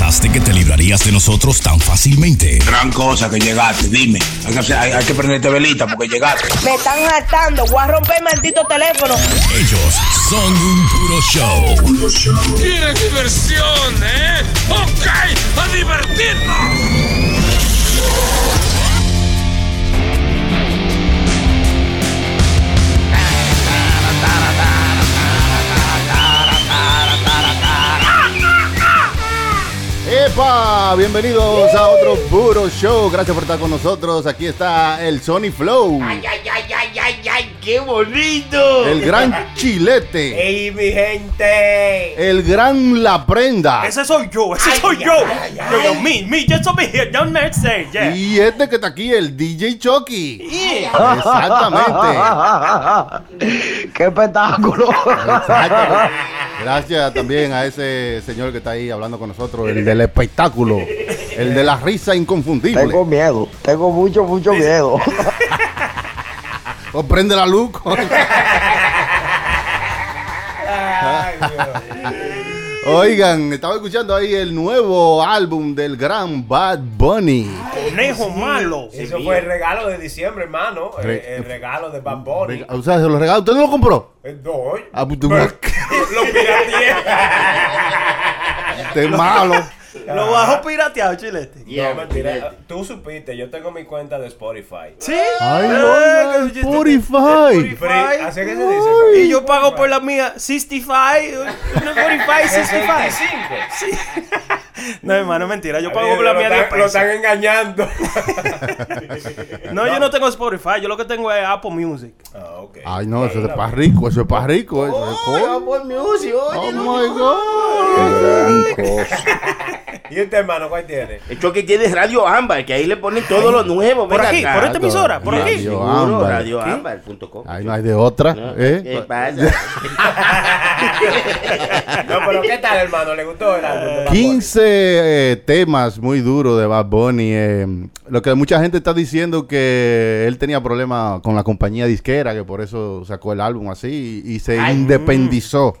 pensaste que te librarías de nosotros tan fácilmente? Gran cosa que llegaste, dime. Hay que prenderte velita porque llegaste. Me están hartando, voy a romper el maldito teléfono. Ellos son un puro show. ¡Qué diversión, eh! ¡Ok! ¡A divertirnos! ¡Epa! Bienvenidos a otro Puro Show. Gracias por estar con nosotros. Aquí está el Sony Flow. ¡Ay, ay, ay, ay, ay, ay! ¡Qué bonito! El gran Chilete. ¡Ey, mi gente! El gran La Prenda. ¡Ese soy yo! ¡Ese ay, soy ay, yo! Ay, ay, yo, me, yo soy here, don't say, yeah. Y este que está aquí, el DJ Chucky. Yeah. Exactamente. ¡Qué espectáculo! Exactamente. Gracias también a ese señor que está ahí hablando con nosotros, el del espectáculo, el de la risa inconfundible. Tengo miedo, tengo mucho, mucho miedo. O prende la luz. Ay, oigan, estaba escuchando ahí el nuevo álbum del gran Bad Bunny. Conejo malo. Eso fue el regalo de diciembre, hermano. El regalo de Bad Bunny. O sea, se lo regaló. ¿Usted no lo compró? No. Lo pirateé. Este es malo. Lo bajo pirateado, Chilete. Yeah, no, mentira. Tú supiste, yo tengo mi cuenta de Spotify. ¿Sí? Ay, no, Spotify. Así que se dice. Y yo pago por la mía 65. Sí. No, hermano, mentira. Yo pago por la mía de pesos. Lo están engañando. No, yo no tengo Spotify. Yo lo que tengo es Apple Music. Ah, ok. Ay, no, eso es para rico. Eso es para rico. Apple Music. Oh, my God. Qué gran cosa. ¿Y este hermano cuál tiene? El Choque tiene Radio Ámbar, que ahí le ponen todo lo nuevo. Por aquí, acá, por esta emisora, por aquí. radioambar.com. Ahí no hay de otra. No, ¿qué pasa? No, pero ¿qué tal, hermano? ¿Le gustó el álbum? 15 temas muy duros de Bad Bunny. Lo que mucha gente está diciendo que él tenía problemas con la compañía disquera, que por eso sacó el álbum así y se independizó.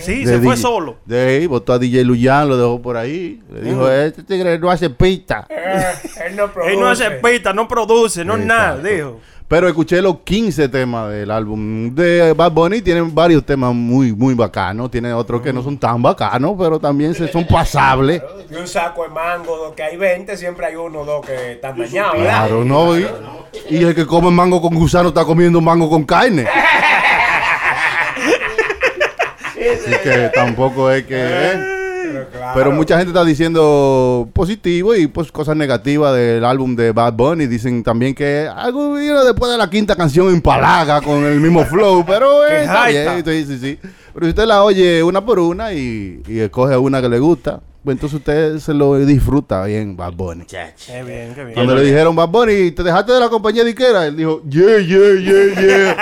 Sí, se fue solo. De ahí, votó a DJ Luyan, lo dejó por ahí. Le dijo, este tigre no hace pita. Él no produce. Él no hace pita, no produce, no nada, dijo. Pero escuché los 15 temas del álbum de Bad Bunny. Tienen varios temas muy, muy bacanos. Tiene otros que no son tan bacanos, pero también son pasables. Y un saco de mango, que hay 20, siempre hay uno o dos que están dañados, ¿verdad? Claro, no. Y el que come mango con gusano está comiendo mango con carne. Así que tampoco es que... Pero, claro. Pero mucha gente está diciendo positivo y pues cosas negativas del álbum de Bad Bunny. Dicen también que algo vino después de la quinta canción empalaga con el mismo flow. Pero está bien. Entonces, sí. Pero si usted la oye una por una y escoge una que le gusta, pues entonces usted se lo disfruta bien, Bad Bunny. Qué bien, qué bien. Cuando le dijeron, Bad Bunny, ¿te dejaste de la compañía disquera? Él dijo, yeah.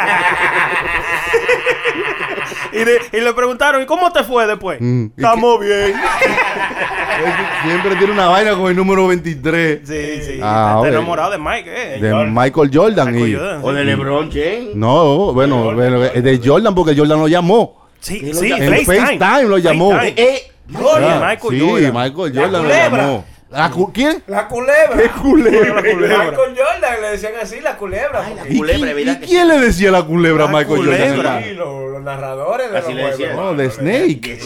Y le preguntaron, ¿y cómo te fue después? Estamos bien. Siempre tiene una vaina con el número 23. Sí. Está enamorado de Mike. De Michael Jordan. O de LeBron James. No, bueno, de Jordan, porque Jordan lo llamó. Sí. En FaceTime lo llamó. Michael Jordan lo llamó. ¿Quién? La culebra. ¿Qué culebra? Michael Jordan, le decían así, la culebra. Ay, la culebra, ¿y quién le decía la culebra a Michael Jordan? Sí, los narradores de así los juegos. No, de Snake.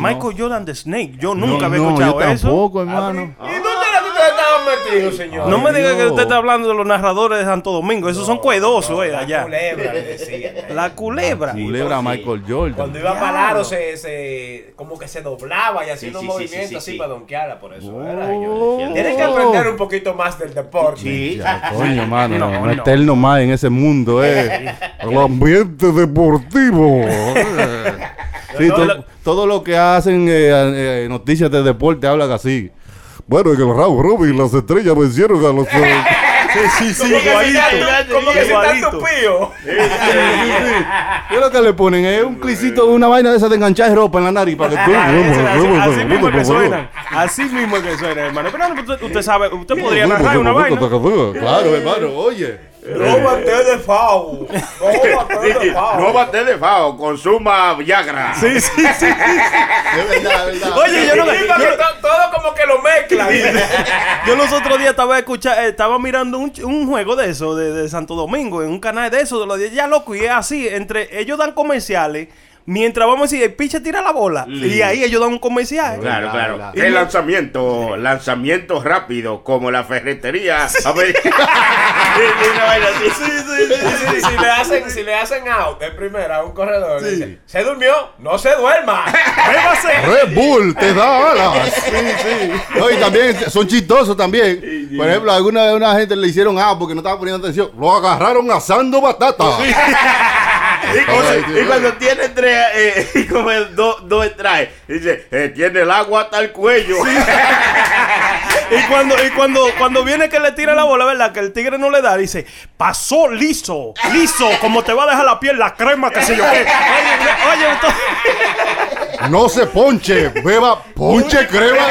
Michael Jordan de Snake. Yo nunca había escuchado yo eso. Tampoco, hermano. ¿Y dónde era que ustedes estaban metidos, señor? No me diga que usted está hablando de los narradores de Santo Domingo. Esos son cuedosos, allá. La culebra, le decían. La culebra. La culebra a Michael Jordan. Cuando iba a parar, como que se doblaba y haciendo un movimiento así para donkearla, por eso, tienes que aprender un poquito más del deporte. Sí. Ya, coño, mano, no eterno más en ese mundo, el ambiente deportivo. Sí, todo lo que hacen noticias de deporte hablan así. Bueno, en el round robin las estrellas vencieron a los... Sí, como que se están tupíos. ¿Qué es lo que le ponen? Es un clicito, una vaina de esas de enganchar ropa en la nariz para que tú... Así mismo que suena. Así mismo que suena, hermano. Pero usted sabe, usted podría narrar una vaina. Claro, hermano, oye. No bate de fao, consuma Viagra. Sí. Es verdad. Oye, yo no me... mezclan. Yo los otros días estaba mirando un juego de eso, de Santo Domingo, en un canal de eso, de los días ya loco, y es así, entre ellos dan comerciales. Mientras vamos a decir, el piche tira la bola y ahí ellos dan un comercial. Claro, claro. Y el lanzamiento rápido, como la ferretería. Sí. Si le hacen out de primera a un corredor, sí, dice, se durmió, no se duerma. Red Bull te da alas. Sí, sí. No, y también son chistosos también. Sí. Por ejemplo, alguna vez una gente le hicieron out porque no estaba poniendo atención. Lo agarraron asando batata. Sí. Y cuando tiene dos trajes, dice, tiene el agua hasta el cuello. Sí. Y cuando viene que le tira la bola, ¿verdad? Que el tigre no le da, dice, pasó liso, como te va a dejar la piel, la crema, qué sé yo qué. Oye, entonces... No se ponche, beba, ponche crema.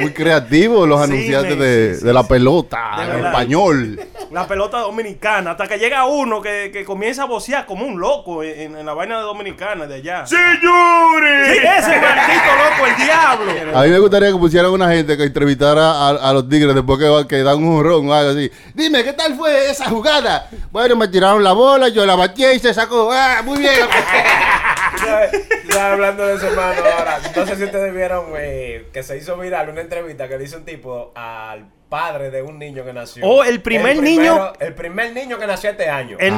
Muy creativos los anunciantes de la pelota en español. La pelota dominicana. Hasta que llega uno que comienza a vocear como un loco en la vaina de dominicana de allá. ¡Señores! Sí, ese maldito loco, el diablo. A mí me gustaría que pusieran una gente que entrevistara a los tigres después que dan un jonrón o algo así. Dime, ¿qué tal fue esa jugada? Bueno, me tiraron la bola, yo la bateé y se sacó. ¡Ah, muy bien! Estaba hablando de eso, hermano, ahora. No sé si ustedes vieron, que se hizo viral una entrevista que le hizo un tipo al padre de un niño que nació. Oh, el primer niño que nació este año. El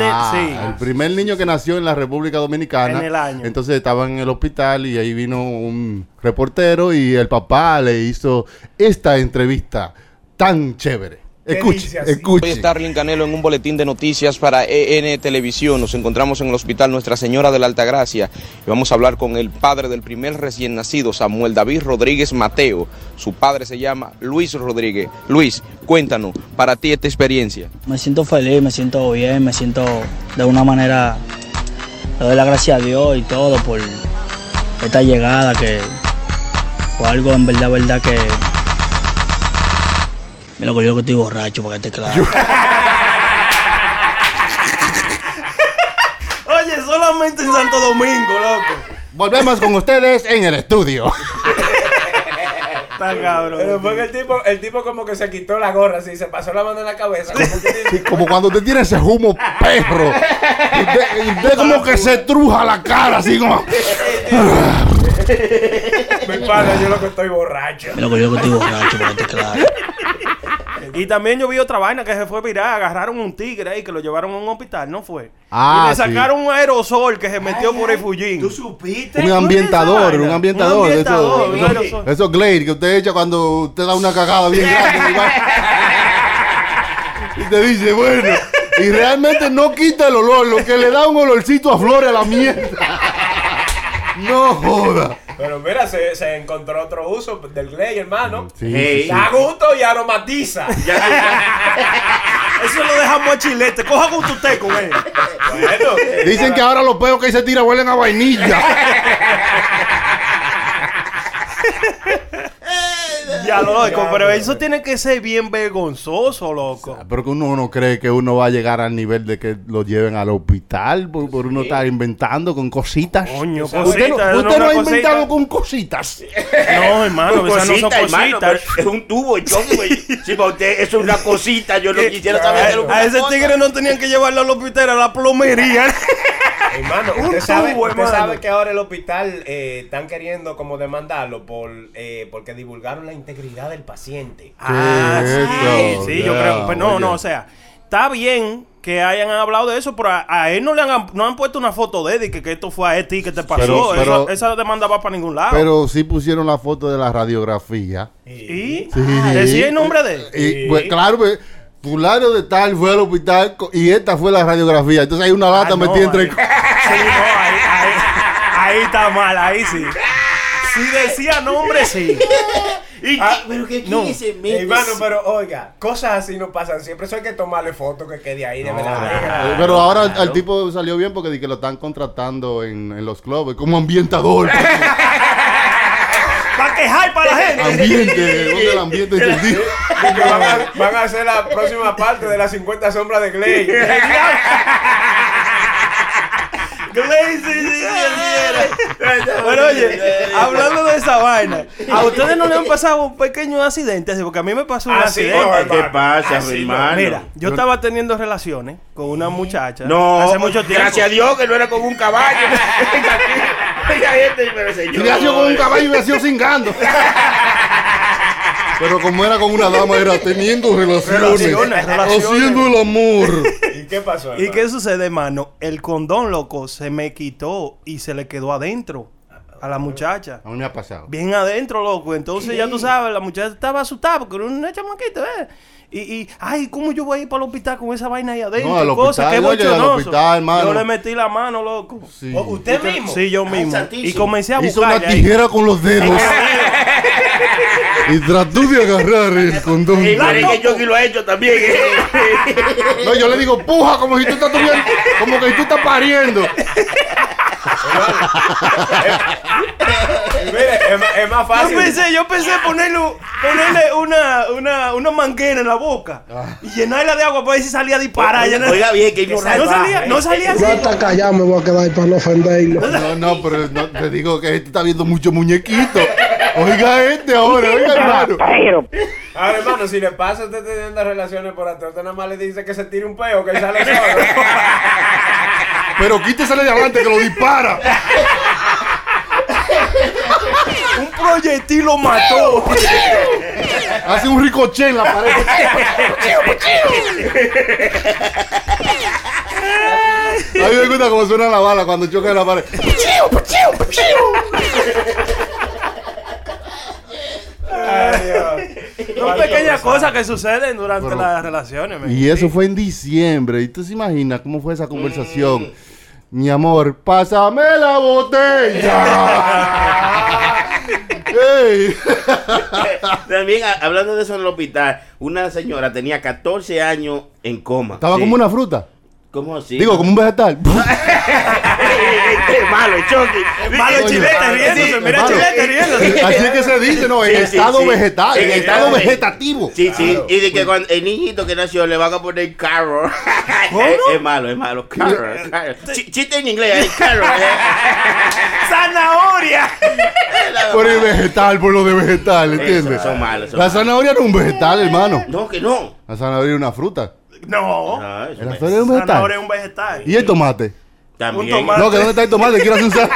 primer niño que nació en la República Dominicana. En el año. Entonces estaban en el hospital y ahí vino un reportero y el papá le hizo esta entrevista tan chévere. Escuche. Soy Starling Canelo en un boletín de noticias para EN Televisión. Nos encontramos en el hospital Nuestra Señora de la Altagracia y vamos a hablar con el padre del primer recién nacido, Samuel David Rodríguez Mateo. Su padre se llama Luis Rodríguez. Luis, cuéntanos, para ti esta experiencia. Me siento feliz, me siento bien, me siento de una manera... Le doy la gracia a Dios y todo por esta llegada que... fue algo en verdad que... Mira, yo que estoy borracho para que esté claro. Oye, solamente en Santo Domingo, loco. Volvemos con ustedes en el estudio. Está cabrón. Pero porque el tipo como que se quitó la gorra, así, se pasó la mano en la cabeza. Como cuando usted tiene ese humo perro. Usted como que se truja la cara, así como... Me pana, yo lo que estoy borracho. Mira, yo que estoy borracho para que esté claro. Y también yo vi otra vaina que se fue viral. Agarraron un tigre ahí que lo llevaron a un hospital, ¿no fue? Ah, y le sacaron un aerosol que se metió por el fullín. ¿Tú supiste? Un ambientador. Eso Glade que usted echa cuando usted da una cagada bien grande. Y te dice, bueno. Y realmente no quita el olor. Lo que le da un olorcito a flores a la mierda. No joda. Pero mira, se encontró otro uso del Glade, hermano. Sí. Da gusto y aromatiza. Eso lo dejamos a chilete. Coja gusto usted con él. Bueno. Dicen que ahora los peos que ahí se tiran huelen a vainilla. Ya, loco, pero eso tiene que ser bien vergonzoso, loco. O sea, pero que uno no cree que uno va a llegar al nivel de que lo lleven al hospital por uno estar inventando con cositas. Coño, cositas. Usted no ha inventado con cositas. No, hermano, esas no son cositas. Es un tubo, güey. Si para usted eso es una cosita, yo no quisiera saber. A ese tigre no tenían que llevarlo al hospital, a la plomería. Hermano, usted sabe que ahora el hospital están queriendo como demandarlo porque divulgaron la integridad del paciente. Ah, sí, sí, yeah, yo creo. Pues no, o sea, está bien que hayan hablado de eso, pero a él no han puesto una foto de él y que esto fue a ti que te pasó. Pero, esa demanda va para ningún lado. Pero sí pusieron la foto de la radiografía. ¿Y? Sí. ¿Decía el nombre de él? Y, pues, claro, pues... Fulano de tal fue al hospital y esta fue la radiografía. Entonces hay una lata metida entre... Sí, no, ahí está mal, ahí sí. Si decía nombre, sí. Pero que aquí se mete. Hermano, pero oiga, cosas así no pasan siempre. Eso hay que tomarle fotos que quede ahí, de verdad. Pero ahora el tipo salió bien porque de que lo están contratando en los clubes como ambientador. Para quejar para la gente. Ambiente, el ambiente encendido. Van a hacer la próxima parte de las 50 sombras de Glade. Glade, sí, Bueno, oye, hablando de esa vaina, ¿a ustedes no le han pasado un pequeño accidente? Porque a mí me pasó un accidente. ¿Qué pasa, mi hermano? Mira, yo estaba teniendo relaciones con una muchacha hace mucho tiempo. Gracias a Dios que no era con un caballo. Hubiera sido con un caballo y hubiera sido cingando. Pero como era con una dama, era teniendo relaciones. Haciendo el amor. ¿Y qué pasó, hermano? ¿Y qué sucede, hermano? El condón, loco, se me quitó y se le quedó adentro a la muchacha. A mí me ha pasado. Bien adentro, loco. Entonces, ya tú sabes, la muchacha estaba asustada porque era una chamaquita, ¿ves? Y ay, ¿cómo yo voy a ir para el hospital con esa vaina ahí adentro? No, al hospital, qué bochornoso. Hospital, yo le metí la mano, loco. Sí. ¿Usted mismo? Sí, yo mismo. Y comencé a buscar. Hizo una tijera ahí con los dedos. Y trató de agarrar el condón. Y claro que yo aquí lo he hecho también. No, yo le digo, puja, como si tú estás tuviendo, como que tú estás pariendo. Mira, es más fácil. Yo pensé ponerle una manguera en la boca y llenarla de agua para ver si salía a disparar. Oiga, bien, que no salía, no salía así. No está callado, me voy a quedar para no ofenderlo. No, pero no, te digo que este está viendo mucho muñequito. Oiga ahora, oiga hermano. Ahora hermano, si le pasa a usted teniendo relaciones por atrás, usted nada más le dice que se tire un peo, que sale solo. Pero quítesele de adelante que lo dispara. Un proyectil lo mató. Hace un ricochet en la pared. A mí me gusta cómo suena la bala cuando choca en la pared. Son pequeñas cosas que suceden durante las relaciones. Y eso fue en diciembre. ¿Y tú se imaginas cómo fue esa conversación? Mi amor, pásame la botella. Hey. También hablando de eso en el hospital, una señora tenía 14 años en coma. Estaba como una fruta. ¿Cómo así? Digo, como un vegetal. Malo, Chucky. Malo, chileta riéndose. Mira, chileta riéndose. Así es que se dice, ¿no? En estado vegetal. En estado vegetativo. Sí, sí. Y de que cuando el niñito que nació le van a poner carro. ¿Cómo? Es malo. Carro. Chiste en inglés. Es carro. Zanahoria. Por el vegetal, por lo de vegetal, ¿entiendes? Son malos. La zanahoria no es un vegetal, hermano. No, que no. La zanahoria es una fruta. No. El zanahoria es un vegetal. Zanahoria es un vegetal. ¿Y el tomate? También. Un tomate. No, que ¿dónde está el tomate? Quiero hacer un sal.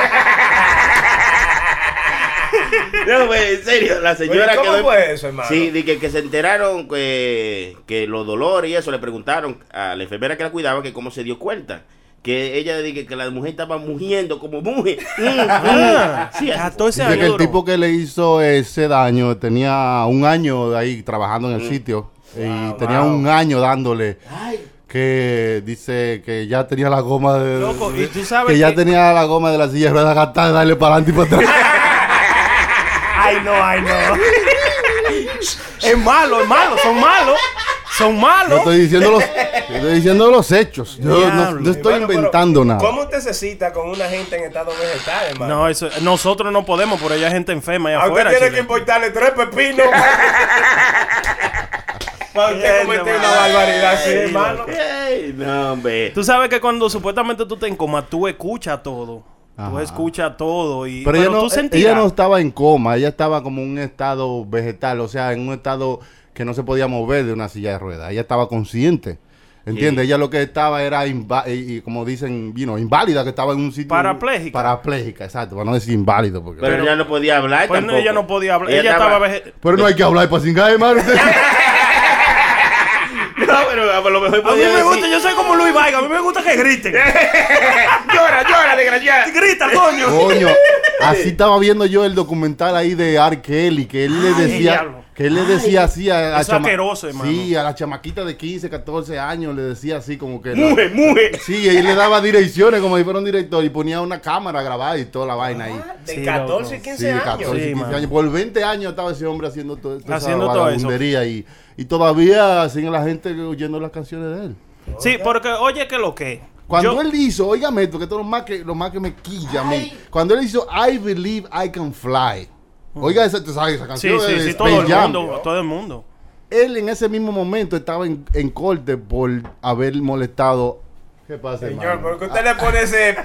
No, pues, en serio, la señora que... ¿Cómo fue eso, hermano? Sí, de que se enteraron que los dolores y eso, le preguntaron a la enfermera que la cuidaba que cómo se dio cuenta. Que ella dice que la mujer estaba mugiendo como mujer. Sí, dice que el tipo que le hizo ese daño tenía un año de ahí trabajando en el sitio. Y tenía un año dándole... Ay. Que dice que ya tenía la goma de... Loco, ¿y tú sabes que ya tenía la goma de la silla de ruedas gastada de darle para adelante y para atrás? Ay, no. Es malo. Son malos. Yo estoy diciendo los hechos. Yo no estoy inventando nada. ¿Cómo usted se cita con una gente en estado vegetal, hermano? No, eso, nosotros no podemos, por allá hay gente enferma allá afuera. Usted tiene que importarle 3 pepinos. Para usted cometer una barbaridad así, hermano. No, hombre. Tú sabes que cuando supuestamente tú te en coma, tú escuchas todo. Ajá. Tú escuchas todo. Y, pero ella, tú sentías... ella no estaba en coma. Ella estaba como en un estado vegetal. O sea, en un estado que no se podía mover de una silla de ruedas. Ella estaba consciente. ¿Entiendes? Sí. Ella lo que estaba era, como dicen, inválida, que estaba en un sitio... Parapléjica. Parapléjica, exacto. Para no decir inválido. Porque... Pero ella no podía hablar tampoco. Ella no podía hablar. Ella estaba... Pero no hay que hablar para cingar, hermano. No, pero a lo mejor podía decir... gusta, yo soy como Luis Vaiga, a mí me gusta que griten. Llora, desgraciada. Grita, coño. Así estaba viendo yo el documental ahí de R. Kelly, que él le decía... Que él le decía así a la chamaquita. Sí, a la chamaquita de 15, 14 años le decía así como que... ¡Muje! Sí, y le daba direcciones como si fuera un director y ponía una cámara a grabar y toda la vaina ahí. De 14 y 15 años. Sí, de 14 y 15 años. Por 20 años estaba ese hombre haciendo toda esa bundería y todavía siguen la gente oyendo las canciones de él. Sí, porque oye que lo que... Cuando él hizo, óigame esto, que esto es lo más que me quilla. Cuando él hizo I Believe I Can Fly... Oiga, ¿tú sabes esa canción? Sí, todo el mundo. Él en ese mismo momento estaba en corte por haber molestado ¿Qué pasa, señor? ¿Por qué usted le pone ese...?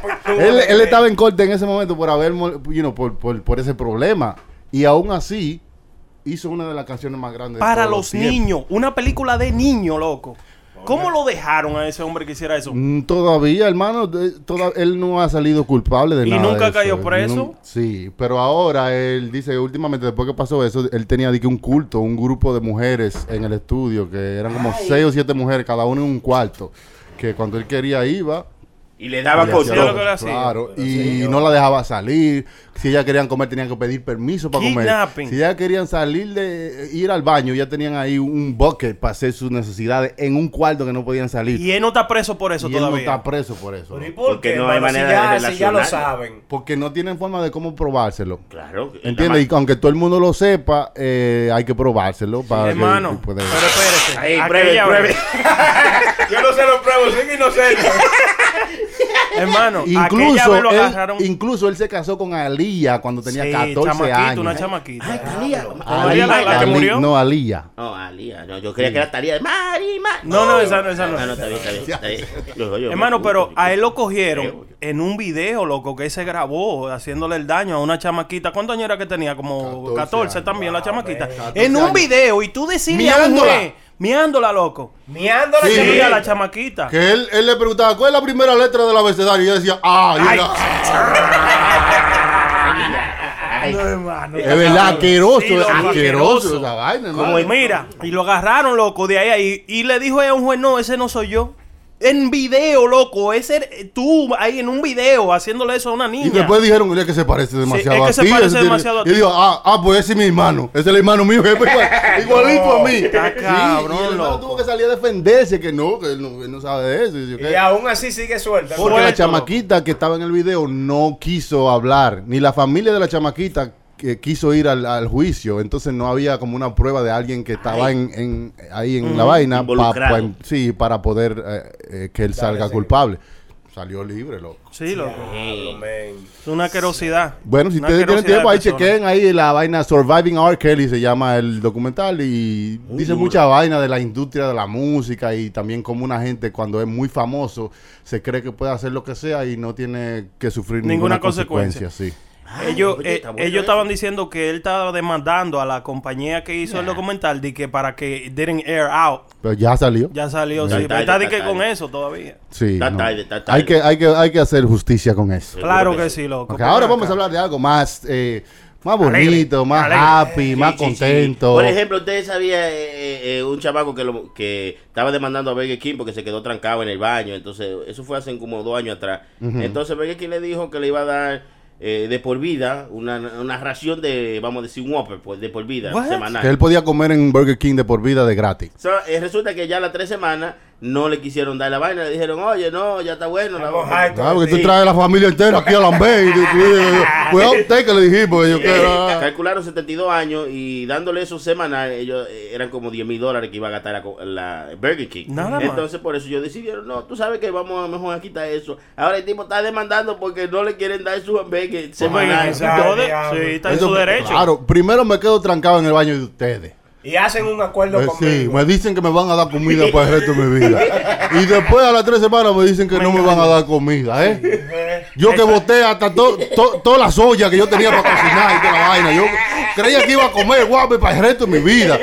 Él estaba en corte en ese momento por haber, por ese problema. Y aún así, hizo una de las canciones más grandes. Para de los niños. Una película de niños, loco. ¿Cómo lo dejaron a ese hombre que hiciera eso? Todavía, hermano, él no ha salido culpable de nada. ¿Y nunca cayó preso? Sí, pero ahora él dice, últimamente, después que pasó eso, él tenía un culto, un grupo de mujeres en el estudio, que eran como 6 o 7 mujeres, cada una en un cuarto, que cuando él quería iba... Y le daba con todo. Claro, y no la dejaba salir. Si ellas querían comer, tenían que pedir permiso para comer. Si ellas querían salir de ir al baño, ya tenían ahí un bucket para hacer sus necesidades en un cuarto que no podían salir. Y él no está preso por eso todavía. ¿Y por qué? Porque no hay manera de relacionarlo. Si ya lo saben. Porque no tienen forma de cómo probárselo. Claro. ¿Entiendes? Y aunque todo el mundo lo sepa, hay que probárselo. Hermano, pero espérese. Ahí, breve. Yo no se lo pruebo, soy inocente. Hermano, incluso él se casó con Aaliyah cuando tenía 14 años. Una chamaquita. Ay, ¿Aaliyah la que murió? No, Aaliyah. No, Aaliyah. No, yo creía que era Talía de Marima. No, esa no. Está bien. Hermano, pero a él lo cogieron en un video, loco, que él se grabó haciéndole el daño a una chamaquita. ¿Cuántos años era que tenía? Como 14 también la chamaquita. En un video, y tú decías a mujer... Miándola, loco. Miándola, sí. A la chamaquita. Que él le preguntaba, ¿cuál es la primera letra del abecedario? Y ella decía, No, hermano. Es verdad, asqueroso esa vaina, hermano. Como, mira, y lo agarraron, loco, de ahí. Y le dijo a un juez, no, ese no soy yo. En video, loco, ese tú ahí en un video haciéndole eso a una niña. Y después dijeron que se parece demasiado a ti. Y digo, pues ese es mi hermano. Ese es el hermano mío, igualito a mí. Está cabrón, y el hermano tuvo que salir a defenderse, que él no sabe de eso. Y aún así sigue suelta. Porque la chamaquita que estaba en el video no quiso hablar. Ni la familia de la chamaquita que quiso ir al juicio. Entonces no había como una prueba de alguien que estaba ahí en la vaina para poder que él salga culpable. Salió libre, loco. Sí, loco. Es una asquerosidad. Bueno, si ustedes tienen tiempo, ahí chequen ahí la vaina Surviving R. Kelly, se llama el documental, y dice mucha vaina de la industria de la música y también como una gente cuando es muy famoso se cree que puede hacer lo que sea y no tiene que sufrir ninguna consecuencia. Sí. Ellos estaban diciendo que él estaba demandando a la compañía que hizo el documental de que para que didn't air out. Pero ya salió. Sí, está de que con eso todavía. Sí. No. Hay que hacer justicia con eso. Claro que sí, loco. Okay, ahora vamos a hablar de algo más más bonito, más happy, más contento. Sí. Por ejemplo, usted sabía un chamaco que estaba demandando a Burger King porque se quedó trancado en el baño. Entonces, eso fue hace como 2 años atrás. Uh-huh. Entonces, Burger King le dijo que le iba a dar de por vida una ración de, vamos a decir, un Whopper, pues, de por vida semanal. Que él podía comer en Burger King de por vida de gratis. Resulta que ya las 3 semanas no le quisieron dar la vaina, le dijeron, oye, no, ya está bueno, la vamos a... Claro, porque tú traes la familia entera aquí a Lambé y fue a usted que le dijimos. Calcularon 72 años y dándole esos semanal, ellos eran como $10,000 que iba a gastar la Burger King. Nada más. Entonces por eso ellos decidieron, no, tú sabes que vamos a mejor a quitar eso. Ahora el tipo está demandando porque no le quieren dar su hamburguesa. Que se está en su derecho. Claro, primero me quedo trancado en el baño de ustedes. Y hacen un acuerdo conmigo. Sí, me dicen que me van a dar comida para el resto de mi vida. Y después a las 3 semanas me dicen que no me van a dar comida, Yo que boté hasta toda la soya que yo tenía para cocinar y toda la vaina. Yo creía que iba a comer guapo para el resto de mi vida.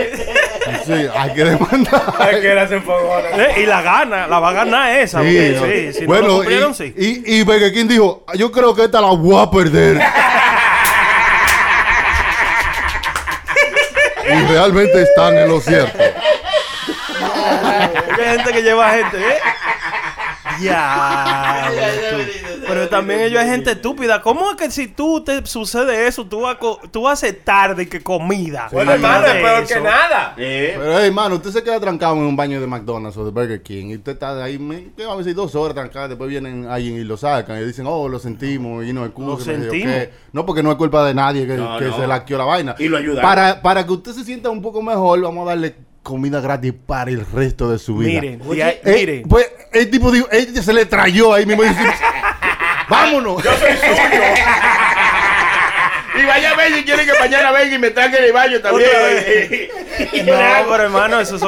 Sí, hay que demandar. Hay que hacer fogones. Y la va a ganar esa. Sí. Si bueno, no lo cumplieron, sí. Y Burger King dijo, yo creo que esta la voy a perder. Y realmente están en lo cierto. Hay gente que lleva gente, Ya. Pero también ellos hay gente estúpida. ¿Cómo es que si tú te sucede eso, tú haces tarde que comida? Sí. Bueno, hermano, es peor que nada. Pero, hermano, usted se queda trancado en un baño de McDonald's o de Burger King y usted está ahí, a veces 2 horas trancado. Después vienen alguien y lo sacan y dicen, lo sentimos y no es culpa. No, porque no es culpa de nadie que se laqueó la vaina. Y lo ayuda. Para que usted se sienta un poco mejor, vamos a darle comida gratis para el resto de su vida. Mire. Pues el tipo dijo, él se le trayó ahí mismo y dice, vámonos. Yo soy suyo. Y vaya a ver si quieren que mañana venga y me traigan el baño también. No, pero hermano, ese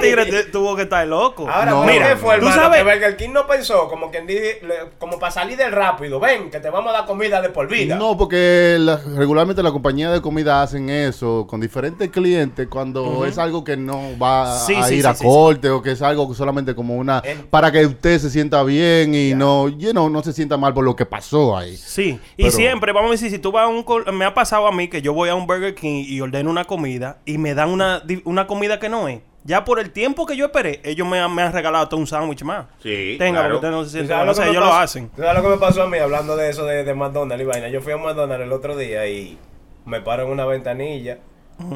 tigre tuvo que estar loco. Ahora, no, mira, ¿qué fue, hermano? Que Burger King no pensó, como quien dice, como para salir del rápido, ven, que te vamos a dar comida de por vida. No, porque regularmente las compañías de comida hacen eso con diferentes clientes cuando es algo que no va a ir a corte, o que es algo solamente como una... para que usted se sienta bien y no se sienta mal por lo que pasó ahí. Sí, pero... y siempre, vamos a decir, si tú vas a un... Me ha pasado a mí que yo voy a un Burger King y ordeno una comida y me dan una comida que no es. Ya por el tiempo que yo esperé, ellos me han regalado todo un sándwich más. Sí, tenga, claro. Porque no se siente mal. O sea, ellos lo hacen. ¿Sabes lo que me pasó a mí? Hablando de eso de McDonald's y vaina. Yo fui a McDonald's el otro día y me paro en una ventanilla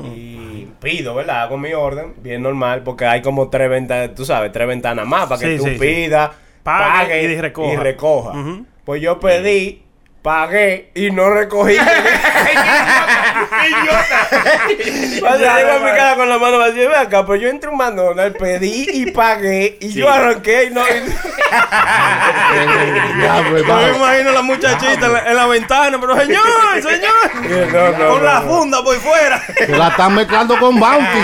y pido, ¿verdad? Hago mi orden, bien normal, porque hay como tres ventanas, tú sabes, tres ventanas más para que tú pidas, pagues y recoja. Pues yo pedí, pagué y no recogí. O sea, llego a mi cara con la mano vacía. Ve acá, pues yo entré un McDonald's, pedí y pagué y yo arranqué y no. Me imagino la muchachita en la ventana, pero señor, con la funda por fuera. Se la están mezclando con Bounty.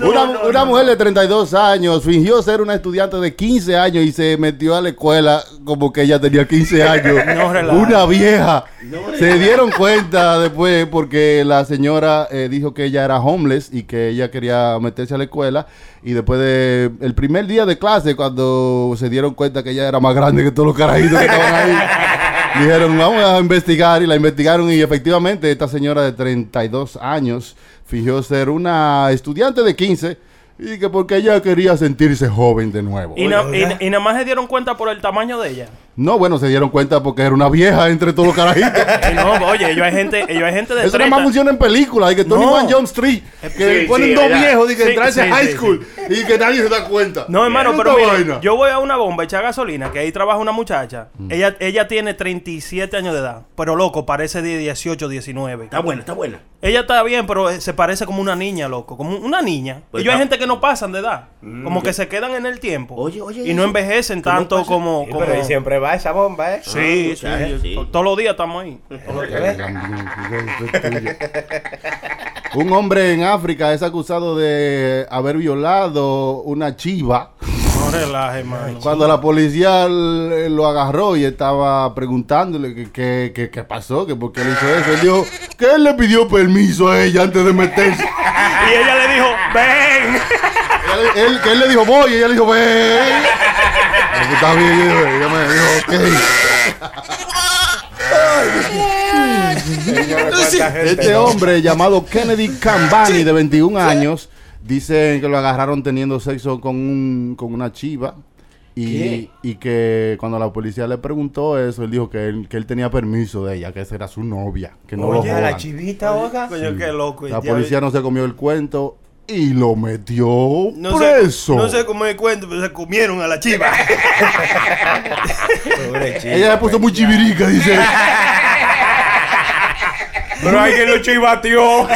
Una mujer de 32 años fingió ser una estudiante de 15 años y se metió a la escuela como que ella tenía 15 años. No, una vieja. No, se dieron cuenta después porque la señora dijo que ella era homeless y que ella quería meterse a la escuela. Y después del primer día de clase, cuando se dieron cuenta que ella era más grande que todos los carajitos que estaban ahí, dijeron, vamos a investigar. Y la investigaron y efectivamente esta señora de 32 años fingió ser una estudiante de 15 y que porque ella quería sentirse joven de nuevo. ¿Y nada más se dieron cuenta por el tamaño de ella? No, bueno, se dieron cuenta porque era una vieja entre todos los carajitos. No, oye, ellos hay gente de 30. Eso nada más funciona en películas, y que Tony Van Jump Street, que ponen dos viejos y que entran en high school y que nadie se da cuenta. No, hermano, pero mira, yo voy a una bomba a echar gasolina, que ahí trabaja una muchacha. Ella tiene 37 años de edad, pero loco, parece de 18, 19. Está buena. Ella está bien, pero se parece como una niña, loco. Como una niña. Pues y hay gente que no pasan de edad. Como que se quedan en el tiempo. Oye. Y no envejecen tanto como... Pero siempre va esa bomba, ¿eh? Sí. Todos los días estamos ahí. Un hombre en África es acusado de haber violado una chiva. No relaje, hermano. Cuando la policía lo agarró y estaba preguntándole qué pasó, que por qué le hizo eso, él dijo que él le pidió permiso a ella antes de meterse. Y ella le dijo, ven. Él le dijo, voy, y ella le dijo, ven. Está bien, ella me dijo, ok. Este hombre llamado Kennedy Cambani, de 21 años, dicen que lo agarraron teniendo sexo con una chiva y que cuando la policía le preguntó eso, él dijo que él tenía permiso de ella, que esa era su novia, que no lo jodan. La chivita, oiga. Coño, qué loco. La policía no se comió el cuento y lo metió preso. No sé cómo me cuento, pero se comieron a la chiva. Pobre chiva. Ella se puso muy chivirica, dice. Pero alguien lo chivateó.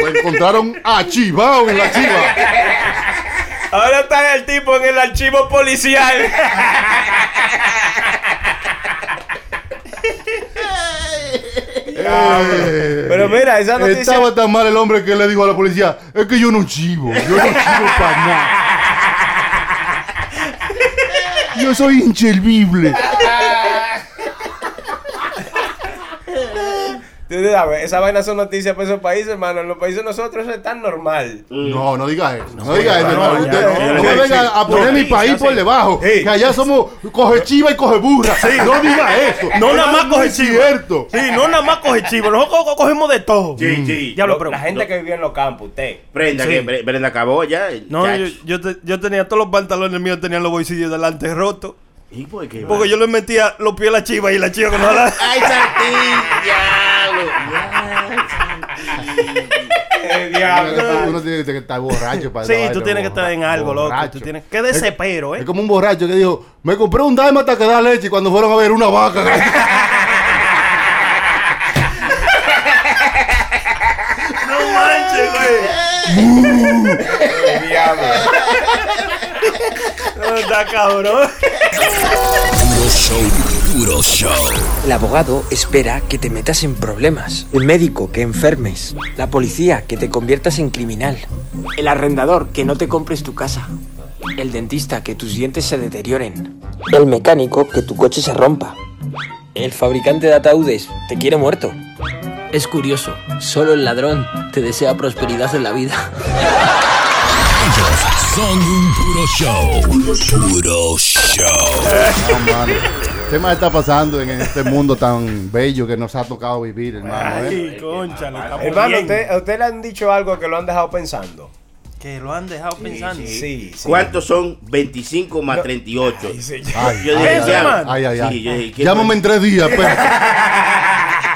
Lo encontraron achivado en la chiva. Ahora está el tipo en el archivo policial. Pero mira, esa noticia... Estaba tan mal el hombre que le dijo a la policía, es que yo no chivo para nada. Yo soy inservible. Esa vaina son noticias para esos países, hermano. En los países de nosotros eso es tan normal. No digas eso. No digas eso. Usted venga a poner mi país por debajo. Que allá somos coge chiva y coge burra. Sí, no digas eso. No nada más coge chiva. Sí, no nada más coge chiva. Nosotros cogemos de todo. Sí. Ya la gente que vivía en los campos, usted. Brenda acabó ya. No, yo tenía todos los pantalones míos, tenían los bolsillos delante rotos. ¿Y por qué? Porque yo le metía los pies a la chiva y la chiva que no la... ¡Ay, Santín! ¡El diablo! Uno tiene que estar borracho para... Sí, tú tienes que estar en algo, loco. Tú tienes... ¡Qué desespero, eh! Es como un borracho que dijo, me compré un dime hasta que da leche, y cuando fueron a ver una vaca. ¡No manches, güey! ¡El diablo! No está cabrón. Puro Show. Puro Show. El abogado espera que te metas en problemas. El médico que enfermes. La policía que te conviertas en criminal. El arrendador que no te compres tu casa. El dentista que tus dientes se deterioren. El mecánico que tu coche se rompa. El fabricante de ataúdes te quiere muerto. Es curioso, solo el ladrón te desea prosperidad en la vida. Ellos son un puro show. Puro show. No, mano. ¿Qué más está pasando en este mundo tan bello que nos ha tocado vivir, hermano? Ay, concha, hermano, ¿usted le han dicho algo que lo han dejado pensando? Que lo han dejado pensando. Sí. ¿Cuántos son 25 más 38? Yo dije, llámame en 3 días,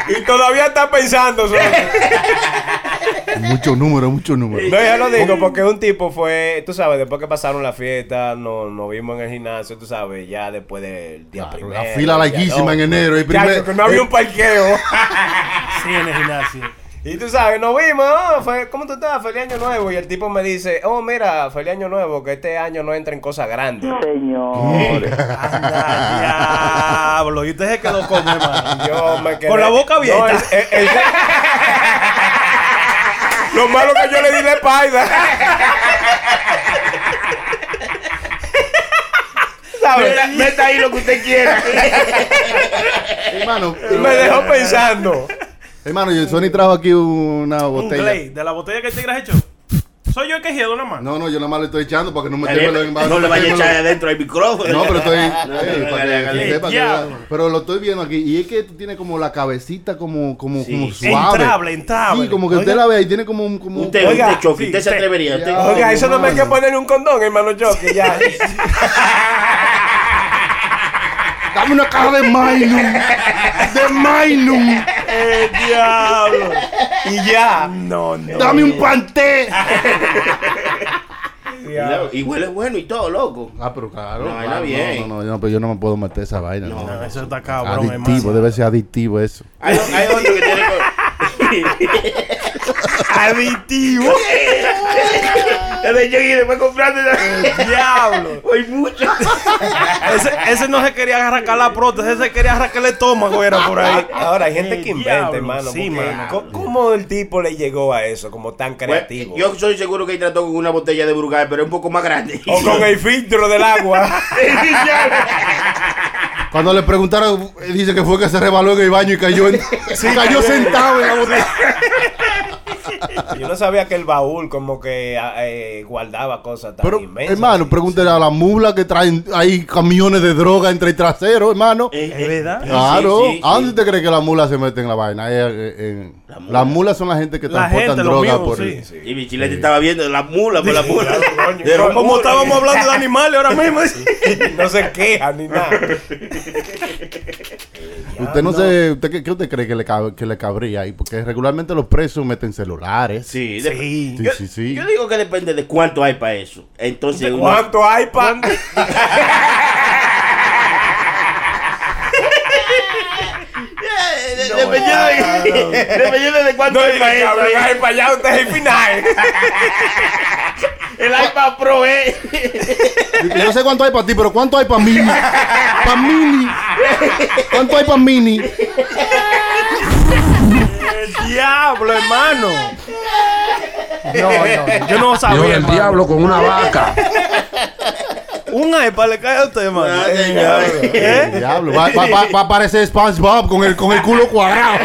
y todavía está pensando sobre eso. Mucho número. No, yo lo digo porque un tipo fue, tú sabes, después que pasaron la fiesta, nos vimos en el gimnasio, tú sabes, ya después del día primero. La fila larguísima en enero. Que no había un parqueo. Sí, en el gimnasio. Y tú sabes, nos vimos, ¿cómo tú estás? Feliz año nuevo. Y el tipo me dice, mira, feliz año nuevo, que este año no entra en cosas grandes. Señor. Anda, diablo. Y usted se quedó con él, man. Yo me quedé. Con la boca abierta. No, lo malo que yo le di la espalda. Meta ahí lo que usted quiera. Hermano, me dejó pensando. Hermano, yo Sony trajo aquí una botella. Un Glade, de la botella que el tigre has hecho. ¿Soy yo el que he ido nomás? No, yo nomás le estoy echando para que no me tenga lo embargo. No le vaya a echar adentro al micrófono. No, pero estoy... Pero lo estoy viendo aquí. Y es que tiene como la cabecita como suave. Entrable. Sí, como que usted la ve y tiene como... Usted choque, usted se atrevería. Oiga, eso no me hay que ponerle un condón, hermano choque, ya. Dame una caja de Magnum. Diablo. Y ya. No. Dame un Panté. Y huele bueno y todo, loco. Ah, pero claro. No, vaina bien. No, pero yo no me puedo meter esa vaina. No, eso está cabrón, hermano. Adictivo, debe ser adictivo eso. Hay otro que tiene... Adictivo. Yo le voy comprando el diablo. Hoy mucho. Ese no se quería arrancar la prótesis, ese se quería arrancar el estómago, era por ahí. Ahora hay gente que inventa, hermano. Sí, mano. ¿Cómo el tipo le llegó a eso? Como tan creativo. Bueno, yo soy seguro que él trató con una botella de Brugal, pero es un poco más grande. O con el filtro del agua. Cuando le preguntaron, dice que fue que se rebaló en el baño y cayó sentado en la botella. Yo no sabía que el baúl como que guardaba cosas tan inmensas. Hermano, pregúntele a la mula que traen ahí camiones de droga entre el trasero, hermano. ¿Es verdad? Claro. Sí. ¿A dónde te crees que la mula se mete en la vaina? Las mulas son la gente que transportan droga por ahí. Sí. Y mi chilete estaba viendo la mula. Pero como estábamos hablando de animales ahora mismo. No se quejan ni nada. Usted no sé, ¿qué usted cree que le cabría ahí? Porque regularmente los presos meten celulares. Sí. Yo digo que depende de cuánto hay para eso. Entonces, ¿cuánto hay para? Dependiendo de cuánto hay para eso. No hay para allá, usted es el final. El iPad Pro . No sé cuánto hay para ti, pero ¿cuánto hay para mí? Para Mini. ¿Cuánto hay para Mini? El diablo, hermano. No. Yo no sabía. Yo el diablo con una vaca. Un iPad le cae a usted, hermano. El diablo. Va a aparecer SpongeBob con el culo cuadrado.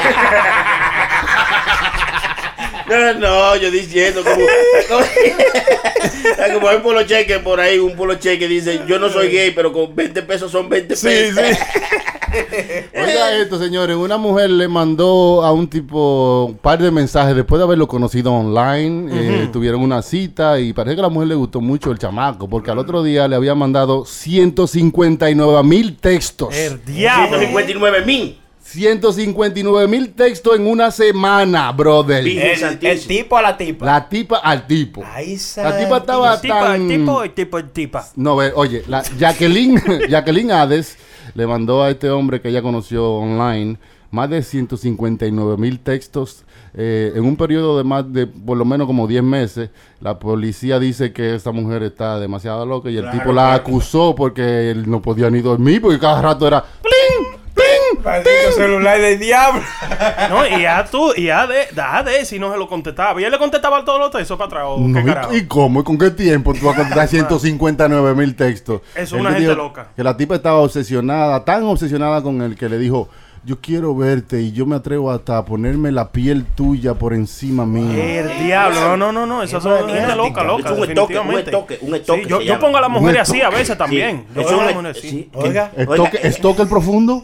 No, yo diciendo como hay un polocheque por ahí, un polocheque dice, yo no soy gay, pero con 20 pesos son 20 pesos. Sí. Oiga esto, señores, una mujer le mandó a un tipo un par de mensajes después de haberlo conocido online, tuvieron una cita y parece que a la mujer le gustó mucho el chamaco, porque al otro día le había mandado 159,000 textos. El diablo. 159,000. 159,000 textos en una semana, brother. El tipo a la tipa. La tipa al tipo. La tipa estaba tan... El tipo. No, oye, la Jacqueline Hades le mandó a este hombre que ella conoció online más de 159,000 textos en un periodo de más de por lo menos como 10 meses. La policía dice que esta mujer está demasiado loca y el tipo la acusó porque él no podía ni dormir porque cada rato era... ¡Pling! Maldito celular del diablo. No, y ya tú, y ya de si no se lo contestaba. Y él le contestaba todos los textos para atrás. ¿O qué carajo? ¿Y cómo? ¿Y con qué tiempo tú vas a contestar 159,000 textos? Es una gente loca. Que la tipa estaba obsesionada, tan obsesionada con él que le dijo: yo quiero verte y yo me atrevo hasta a ponerme la piel tuya por encima mía. El diablo, no. Eso es una gente loca. Es un estoque. Sí, yo pongo a las mujeres así a veces también. Sí. Oiga. ¿Estoque el profundo?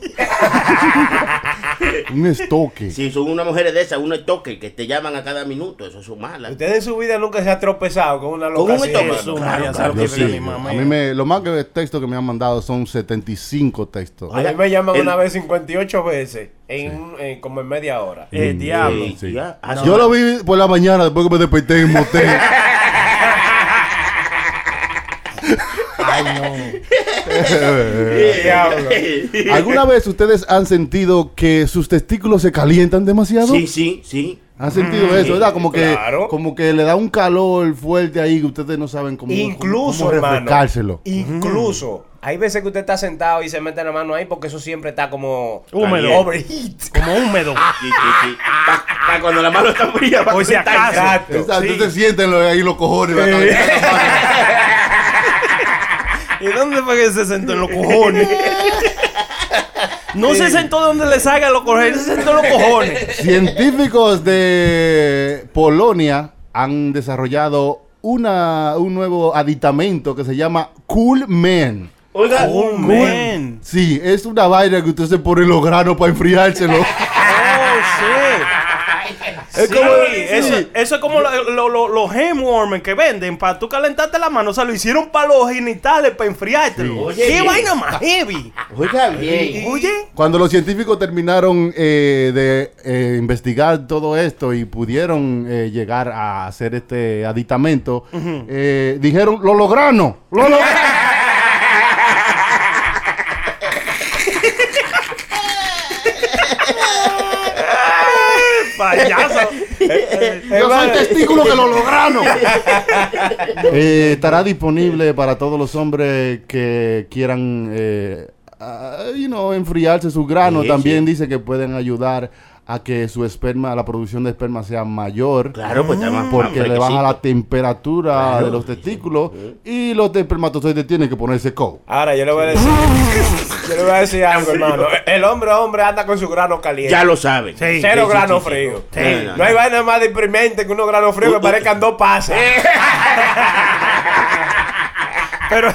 Un estoque. Sí, son unas mujeres de esas, un estoque, que te llaman a cada minuto. Eso es mala. Ustedes en su vida nunca se han tropezado con una loca. Con un estoque. A mí lo más que texto que me han mandado son 75 textos. A mí me llaman una vez 58 veces en como en media hora. El diablo. Sí. Yo lo vi por la mañana después que me desperté en motel. Ay, no. ¿Alguna vez ustedes han sentido que sus testículos se calientan demasiado? Sí. ¿Han sentido eso, verdad? Como que le da un calor fuerte ahí que ustedes no saben cómo refrescárselo. Incluso hay veces que usted está sentado y se mete la mano ahí porque eso siempre está como húmedo. Overheat. Como húmedo. Sí. Para cuando la mano está fría. O sea, exacto. Entonces se sienten ahí los cojones. ¿Y dónde fue que se sentó? En los cojones. No se sentó donde le salga los cojones, se sentó en los cojones. Científicos de Polonia han desarrollado un nuevo aditamento que se llama Cool Man. Oiga, Cool Man. Sí, es una vaina que usted se pone los granos para enfriárselo. Es como, eso es como los hand warmers que venden para tú calentarte la mano. O sea, lo hicieron para los genitales, para enfriártelo. Sí. Oye, ¡qué vaina más heavy! Oiga, bien. Oye. Cuando los científicos terminaron de investigar todo esto y pudieron llegar a hacer este aditamento, dijeron: ¡lo lograron! ¡Lo lograron! Payaso. Yo soy testículo que lo lograron. Estará disponible para todos los hombres que quieran enfriarse sus granos. Sí, también dice que pueden ayudar a que su esperma, la producción de esperma sea mayor. Claro, pues porque le baja la temperatura de los testículos y los espermatozoides tienen que ponerse cold. Ahora yo le voy a decir, algo, hermano. El hombre anda con su grano caliente. Ya lo saben. Sí, cero grano frío. Sí. No hay vaina más deprimente que unos granos fríos que parezcan dos pasas. Pero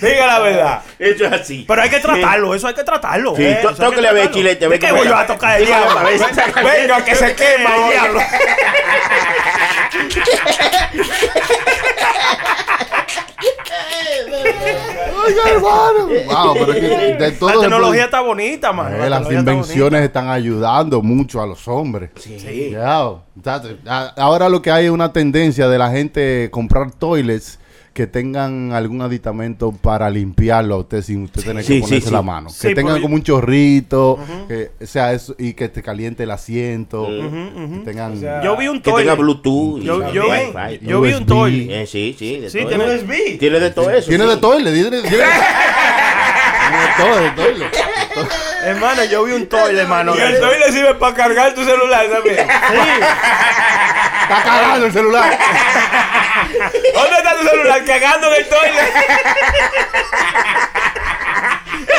diga la verdad. Eso es así. Pero hay que tratarlo, eso hay que tratarlo. Sí, tóquele a ver chilete. ¿Qué voy yo a tocar el diablo? Venga, que se quema el diablo. Oiga, hermano. Wow, pero es que la tecnología está bonita, man. Las invenciones están ayudando mucho a los hombres. Sí. Yeah. Ahora lo que hay es una tendencia de la gente comprar toilets que tengan algún aditamento para limpiarlo a usted sin usted tener que ponerse la mano. Sí, que tengan como un chorrito, que, o sea, eso, y que te caliente el asiento. Que tengan, o sea, yo vi un toilet. Que tenga Bluetooth. Yo vi un toilet. Sí, tiene USB. Tiene de todo eso. Tiene de toilet. Tiene de todo. Hermano, yo vi un toilet, hermano. Y el toilet sirve para cargar tu celular también. Sí. Está cagando el celular. ¿Dónde está tu celular? Cagando en el toilet.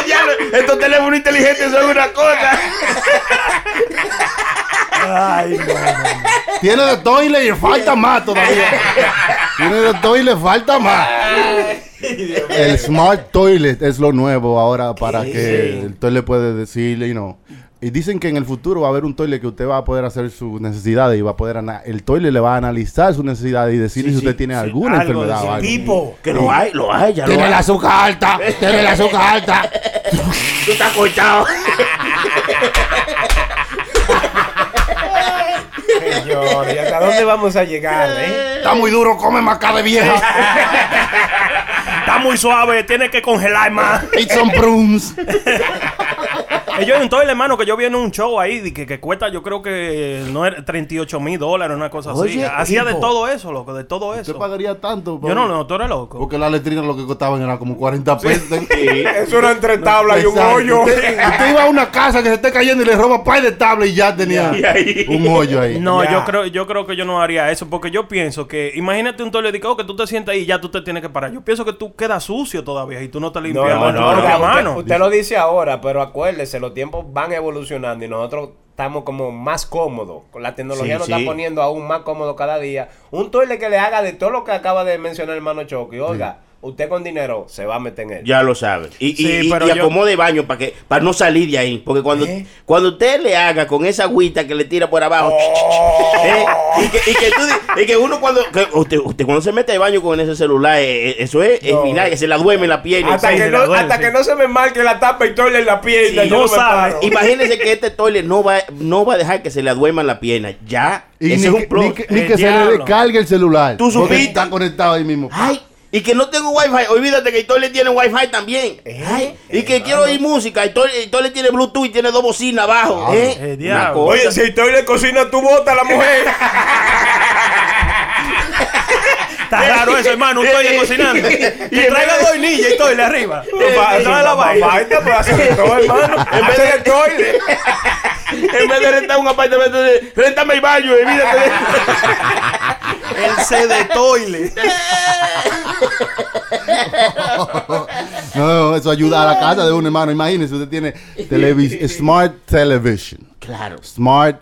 Ya, estos teléfonos inteligentes son una cosa. Ay, no. Tiene de toilet y falta más todavía. Tiene de toilet, falta más. El smart toilet es lo nuevo ahora para que el toilet puede decirle y dicen que en el futuro va a haber un toilet que usted va a poder hacer sus necesidades y va a poder el toilet le va a analizar sus necesidades y decirle si usted tiene alguna enfermedad o algo. Tipo, que lo hay, ya tiene la azúcar alta, Tú estás cortado. Señor, ¿y hasta dónde vamos a llegar, Está muy duro, come maca de vieja. Está muy suave, tiene que congelar más. Eat some prunes. Ellos en todo el hermano que yo vi en un show ahí que cuesta, yo creo que no era $38,000, una cosa así. Hacía de todo eso, loco, de todo eso. ¿Usted pagaría tanto? Yo no, tú eres loco. Porque las letrinas lo que costaban era como 40 pesos. Eso era entre tablas y un hoyo. Usted iba a una casa que se esté cayendo y le roba par de tablas y ya tenía un hoyo ahí. No, yo creo que yo no haría eso, porque yo pienso que, imagínate un toile de que tú te sientas ahí y ya tú te tienes que parar. Yo pienso que tú quedas sucio todavía y tú no te limpias. No, usted lo dice ahora, pero acuérdese, los tiempos van evolucionando y nosotros estamos como más cómodos. La tecnología nos está poniendo aún más cómodos cada día. Un toile que le haga de todo lo que acaba de mencionar el hermano Choque, oiga. Usted con dinero se va a meter en él. Ya lo sabe. Y acomode baño para no salir de ahí. Porque cuando usted le haga con esa agüita que le tira por abajo. Y que uno cuando... Usted cuando se mete de baño con ese celular, eso es vinagre, que se la duerme en la pierna. Hasta que no se me marque la tapa y toile en la pierna. Sí, no sabe. Imagínese que este toile no va a dejar que se le duerma en la pierna. Ya. Ese es un problema. Ni que se le descargue el celular. Tú supiste. Están conectados ahí mismo. Ay. Y que no tengo wifi, olvídate que Toile tiene wifi también. Y que quiero oír música, Toile tiene Bluetooth y tiene dos bocinas abajo. Oye, si Toile cocina, tú bota a la mujer. Está raro eso, hermano, un Toile cocinando. Y traiga dos niñas y Toile arriba. Trae la vaina. En vez de rentar un apartamento, rentame el baño, olvídate de eso. El CD Toile. No, eso ayuda a la casa de un hermano. Imagínese, usted tiene smart television. Claro. Smart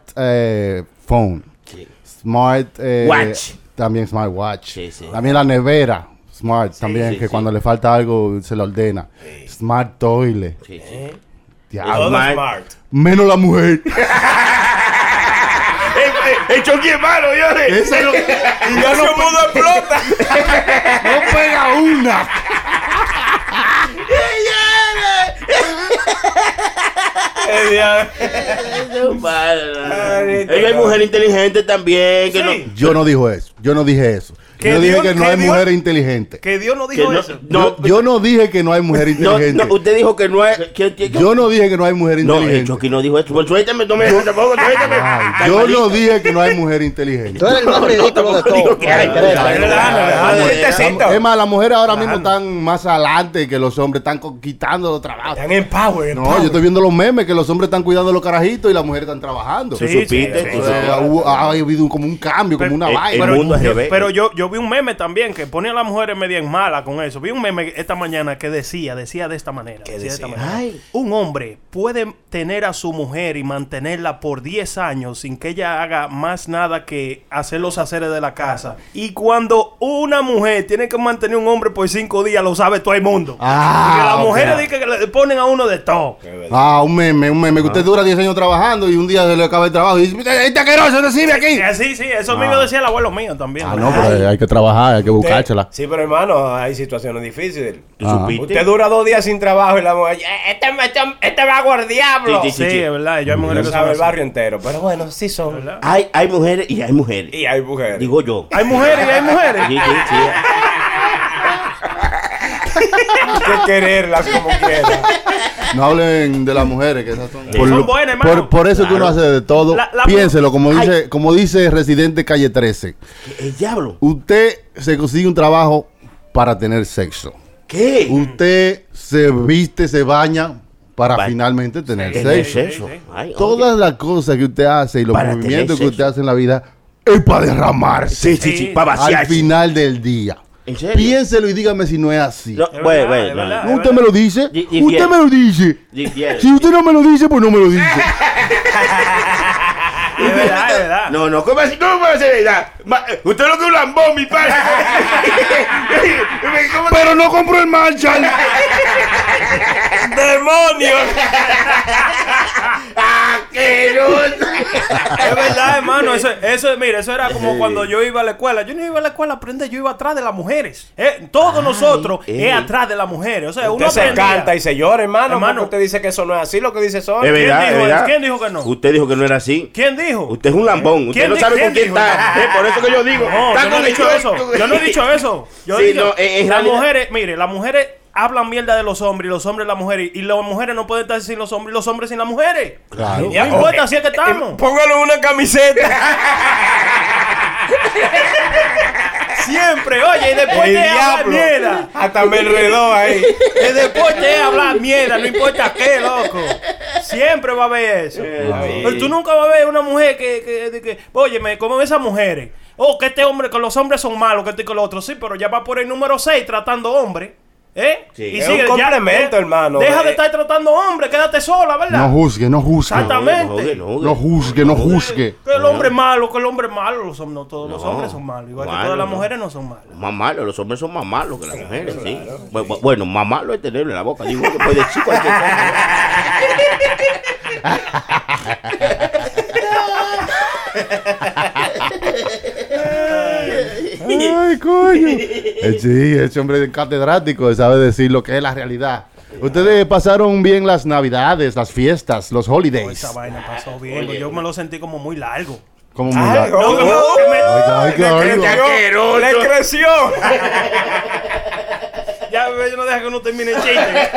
phone. Sí. Smart watch. También smart watch. Sí, sí. También la nevera. Smart también, que cuando le falta algo se lo ordena. Sí. Smart toile. Sí, sí. Diablo. Smart. Menos la mujer. El Choque es malo, señores. Y ya no pudo explotar. No pega una. Hay mujeres inteligentes también. Que sí. No. Yo no dije eso. Yo dije que no hay mujeres inteligentes. Que Dios no dijo eso. Yo no dije que no hay mujeres inteligentes. No, usted dijo que no hay. Yo no dije que no hay mujeres inteligentes. No, Choque no dijo eso. Suéltame, no me tampoco. Yo no dije que no hay mujeres inteligentes. Tú eres el más ridículo de todo. Es más, las mujeres ahora mismo están más adelante que los hombres. Están conquistando los trabajos. Están en power. No, yo estoy viendo los memes que los hombres están cuidando los carajitos y las mujeres están trabajando. Ha habido como un cambio, como una vaina. Pero yo vi un meme también que ponía a las mujeres medio en mala con eso. Vi un meme esta mañana que decía de esta manera. Un hombre puede tener a su mujer y mantenerla por 10 años sin que ella haga más nada que hacer los haceres de la casa. Y cuando una mujer tiene que mantener a un hombre por 5 días, lo sabe todo el mundo. Las mujeres dicen que le ponen a uno de todo. Un meme que usted dura 10 años trabajando y un día se le acaba el trabajo y dice, ¡este asqueroso no sirve aquí! Sí, eso mismo decía el abuelo mío también. No, pero hay que trabajar, hay que buscársela. Sí, pero hermano, hay situaciones difíciles. Usted dura 2 días sin trabajo y la mujer, este va a diablo. Sí, es verdad. Yo hay mujeres que saben el barrio entero, pero bueno, sí son. ¿Verdad? Hay mujeres y hay mujeres. Y hay mujeres. Digo yo. Hay mujeres y hay mujeres. Sí. Hay que quererlas como quieran. No hablen de las mujeres, que esas son... son buenas, hermano. Por eso tú no haces de todo. Piénselo, como dice Residente Calle 13. El diablo. Usted se consigue un trabajo para tener sexo. ¿Qué? Usted se viste, se baña... Para finalmente tener sexo. Ay, todas las cosas que usted hace y los movimientos que usted hace en la vida es para derramarse. Sí. Para vaciarse. Al final del día. ¿En serio? Piénselo y dígame si no es así. No, usted me lo dice. Usted me lo dice. Si usted no me lo dice, pues no me lo dice. Es verdad. No, ¿cómo así? ¿Cómo puede ser verdad? Usted lo que un lambón, mi padre. Pero no compró el Marshall. ¡Demonios! ¡Asqueroso! Es verdad, hermano. Eso era como cuando yo iba a la escuela. Yo no iba a la escuela a aprender, yo iba atrás de las mujeres. Todos nosotros es atrás de las mujeres. O sea, usted se canta y se llora, hermano. Usted dice que eso no es así, lo que dice eso. ¿Quién dijo que no? Usted dijo que no era así. ¿Quién dijo? Usted es un lambón. Usted no sabe con quién está. Por eso que yo digo. No, yo no he dicho eso. Yo no he dicho eso. Las mujeres hablan mierda de los hombres y los hombres de las mujeres. Y las mujeres no pueden estar sin los hombres y los hombres sin las mujeres. Claro. Y no importa, así es que estamos. Póngalo en una camiseta. Siempre, oye, y después el de hablar mierda. Hasta me enredó ahí. Y después de hablar mierda, no importa qué, loco. Siempre va a haber eso. Pero tú nunca vas a ver una mujer que óyeme, como esas mujeres. Oh, que este hombre, que los hombres son malos, que estoy con los otros. Sí, pero ya va por el número 6 tratando hombre. ¿Eh? Sí, y es sigue, un complemento, ya, hermano. Deja de estar tratando hombre, quédate sola, ¿verdad? No juzgue, no juzgue. Exactamente. No juzgue, no juzgue. Que el hombre es malo, que el hombre es malo. No todos los hombres son malos. Igual que todas las mujeres no son malas. Más malos, los hombres son más malos que las mujeres, sí. Claro. Bueno, más malo es tenerle la boca. Digo que puede decir cualquier cosa. Ay, coño. Sí, ese hombre es catedrático, sabe decir lo que es la realidad. Ustedes pasaron bien las navidades, las fiestas, los holidays. Esa vaina pasó bien. Yo me lo sentí como muy largo. Como muy largo. ¡Le creció! Ya, yo no deja que uno termine el chiste.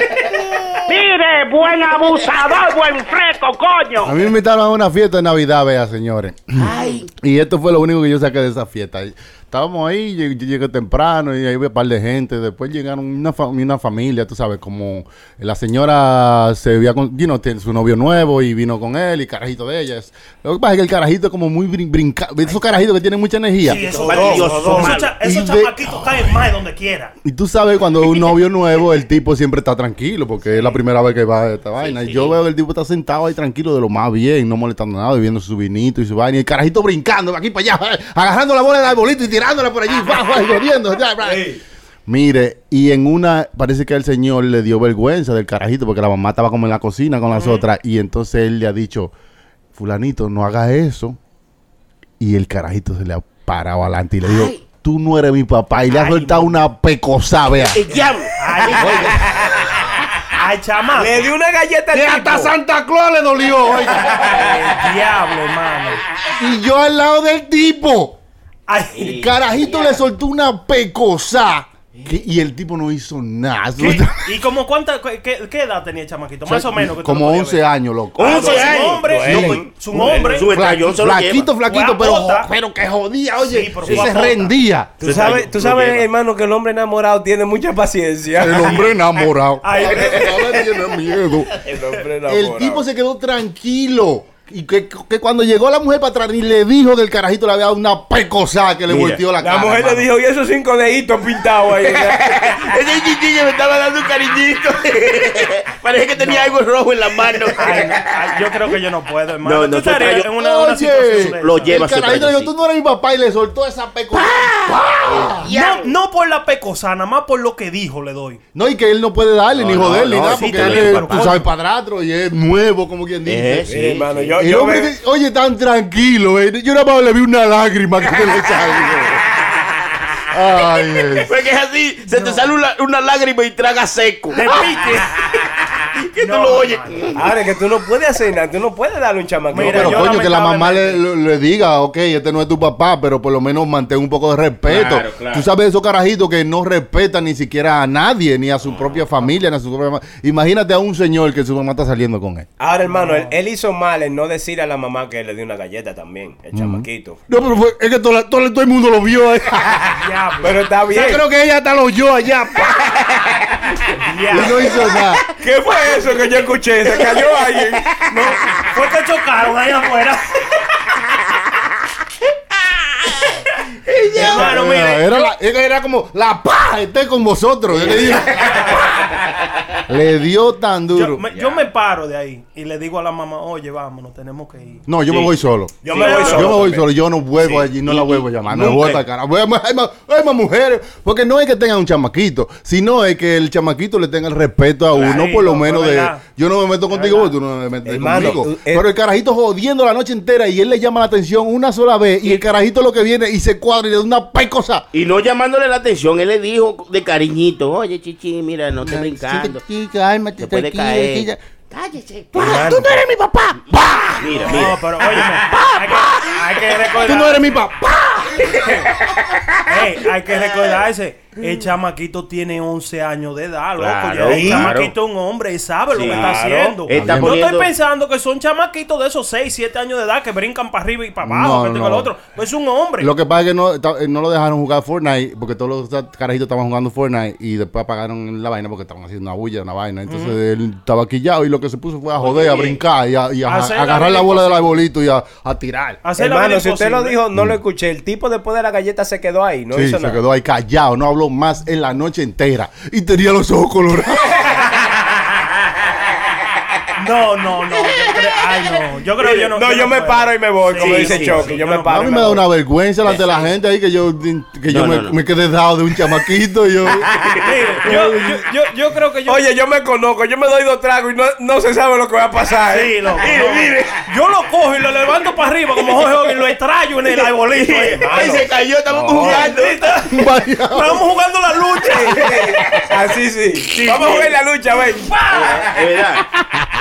¡Mire, buen abusador, buen fresco, coño! A mí me invitaron a una fiesta de Navidad, vea, señores. Ay. Y esto fue lo único que yo saqué de esa fiesta. Estábamos ahí, llegué temprano y ahí había un par de gente. Después llegaron una familia, tú sabes, como la señora se veía con su novio nuevo y vino con él y carajito de ellas. Lo que pasa es que el carajito es como muy brincado. Esos carajitos que tienen mucha energía. Sí, esos chamaquitos caen más donde quiera. Y tú sabes, cuando un novio nuevo, el tipo siempre está tranquilo porque es la primera vez que va a esta vaina. Sí. Y yo veo que el tipo está sentado ahí tranquilo de lo más bien, no molestando nada, bebiendo su vinito y su vaina. Y el carajito brincando de aquí para allá, agarrando la bola del arbolito y tirándola por allí, y corriendo. Sí. Mire, y en una, parece que el señor le dio vergüenza del carajito porque la mamá estaba como en la cocina con las otras. Y entonces él le ha dicho, fulanito, no hagas eso. Y el carajito se le ha parado adelante y le dijo, tú no eres mi papá. Y le ha soltado una pecosa, vea. El diablo. Ay, ay, chama. Le dio una galleta al tipo. Hasta Santa Claus le dolió. El diablo, hermano. Y yo al lado del tipo. Ay, el carajito le soltó una pecosa. Y el tipo no hizo nada. ¿Y como cuánta qué edad tenía el chamaquito? Más o menos. Que como 11 años, loco. 11 años. Su hombre. Su flaquito, pero que jodía, oye. Sí, pero se rendía. Tú sabes, hermano, que el hombre enamorado tiene mucha paciencia. El hombre enamorado. Ay, tiene miedo. El hombre enamorado. El tipo se quedó tranquilo. Y que cuando llegó la mujer para atrás y le dijo del carajito, le había dado una pecosada que le volteó la cara. La mujer le dijo, y esos 5 deditos pintados ahí. Ese chichillo me estaba dando un cariñito. Parece que tenía algo rojo en la mano. Ay, yo creo que yo no puedo, hermano. No, tú estarías en una situación. Lo llevas. El carajito le dijo, tú no eres mi papá, y le soltó esa pecosada. No por la pecosada, nada más por lo que dijo le doy. No, y que él no puede darle, ni joderle, ni nada, porque él es padrastro y es nuevo, como quien dice. Sí, hermano, yo. El hombre dice, oye, tan tranquilo, yo nada más le vi una lágrima que le salió. Ay, porque es así, se te sale una lágrima y traga seco. Te pique. Que tú lo oyes. Ahora que tú no puedes hacer nada, tú no puedes darle un chamaco. Mira, pero coño, que la mamá le diga, ok, este no es tu papá, pero por lo menos mantén un poco de respeto. Claro. Tú sabes esos carajitos que no respetan ni siquiera a nadie, ni a su propia familia, ni a su propia mamá. Imagínate a un señor que su mamá está saliendo con él. Ahora, hermano, él hizo mal en no decir a la mamá que le dio una galleta también, el chamaquito. No, pero es que todo el mundo lo vio. Pero está bien. Yo creo que ella hasta lo oyó allá. Y no hizo nada. ¿Qué fue eso que yo escuché? Se cayó alguien. No, fue que chocaron allá afuera. Hermano, mire. Era como la paz. Esté con vosotros. Yo le dije. Le dio tan duro. Yo me paro de ahí y le digo a la mamá, oye, vámonos, tenemos que ir. No, yo me voy solo. Yo me voy solo. Yo no vuelvo allí, no la vuelvo a llamar. No voy a sacar. Hay más mujeres. Porque no es que tengan un chamaquito, sino es que el chamaquito le tenga el respeto a uno, por lo menos de... Yo no me meto contigo, tú no me metes conmigo. Pero el carajito jodiendo la noche entera y él le llama la atención una sola vez y el carajito lo que viene y se cuadra y le da una pecosa. Y no llamándole la atención, él le dijo de cariñito, oye, chichi, mira, no te brincando. Te puede caer. Cállese. ¡Tú no eres mi papá! ¡Pah! Mira. No, pero óyeme. Hay que recordar. ¡Tú no eres mi papá! Hay que recordarse El chamaquito tiene 11 años de edad, loco. Claro, el chamaquito es un hombre y sabe lo que está haciendo. Está poniendo... Yo estoy pensando que son chamaquitos de esos 6, 7 años de edad que brincan para arriba y para abajo. No, no. El otro. Pues es un hombre. Lo que pasa es que no lo dejaron jugar Fortnite porque todos los carajitos estaban jugando Fortnite y después apagaron la vaina porque estaban haciendo una bulla, una vaina. Entonces él estaba quillado y lo que se puso fue a joder, a brincar y a agarrar la bola del arbolito y a tirar. Hermano, si usted lo dijo, no lo escuché. El tipo después de la galleta se quedó ahí. No hizo nada. Se quedó ahí callado, no habló más en la noche entera y tenía los ojos colorados. No. Yo me paro y me voy, como dice Choque. Sí, yo me paro. A mí me da una vergüenza ante la gente ahí que yo me quedé dado de un chamaquito. Yo creo que yo. Oye, yo me conozco, yo me doy dos tragos y no se sabe lo que va a pasar. Sí, loco. Mire. Yo lo cojo y lo levanto para arriba como Jorge y lo extraño en el arbolito. Ahí se cayó, estamos jugando. Estamos jugando la lucha. Así sí. Vamos a jugar la lucha, güey. Es verdad.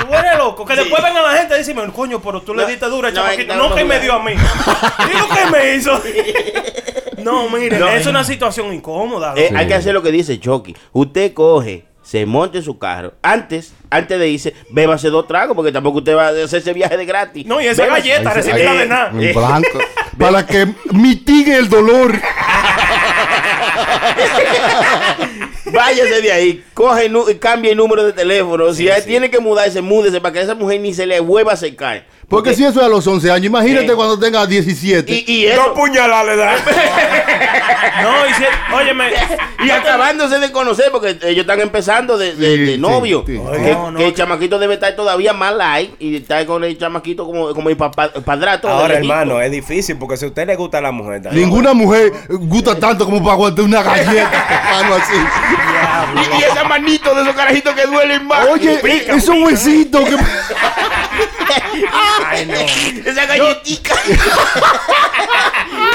Tú eres loco, que después venga la gente y dice, coño, pero tú le diste dura, chamaquito. No, que me dio a mí. ¿Y lo que me hizo? No, mire, es una situación incómoda. Hay que hacer lo que dice Chucky. Usted coge, se monta en su carro. Antes de irse, bébase dos tragos, porque tampoco usted va a hacer ese viaje de gratis. No, y esa galleta recibida de nada. En blanco. Para que mitigue el dolor. Váyase de ahí, coge y cambie el número de teléfono. Si él tiene que mudarse, múdese para que esa mujer ni se le vuelva a secar. Porque si eso es a los 11 años, imagínate cuando tenga 17. Y eso... Dos puñaladas le dan. No, y si... Óyeme. Y acabándose de conocer, porque ellos están empezando de novio. Sí. Que el chamaquito debe estar todavía más light y estar con el chamaquito como el padrato. Ahora, hermano, es difícil, porque si a usted le gusta la mujer... Ninguna mujer gusta tanto como para aguantar una galleta, hermano, así. Y esa manito de esos carajitos que duelen más. Oye, esos huesitos que... Ay, no. Esa galletita.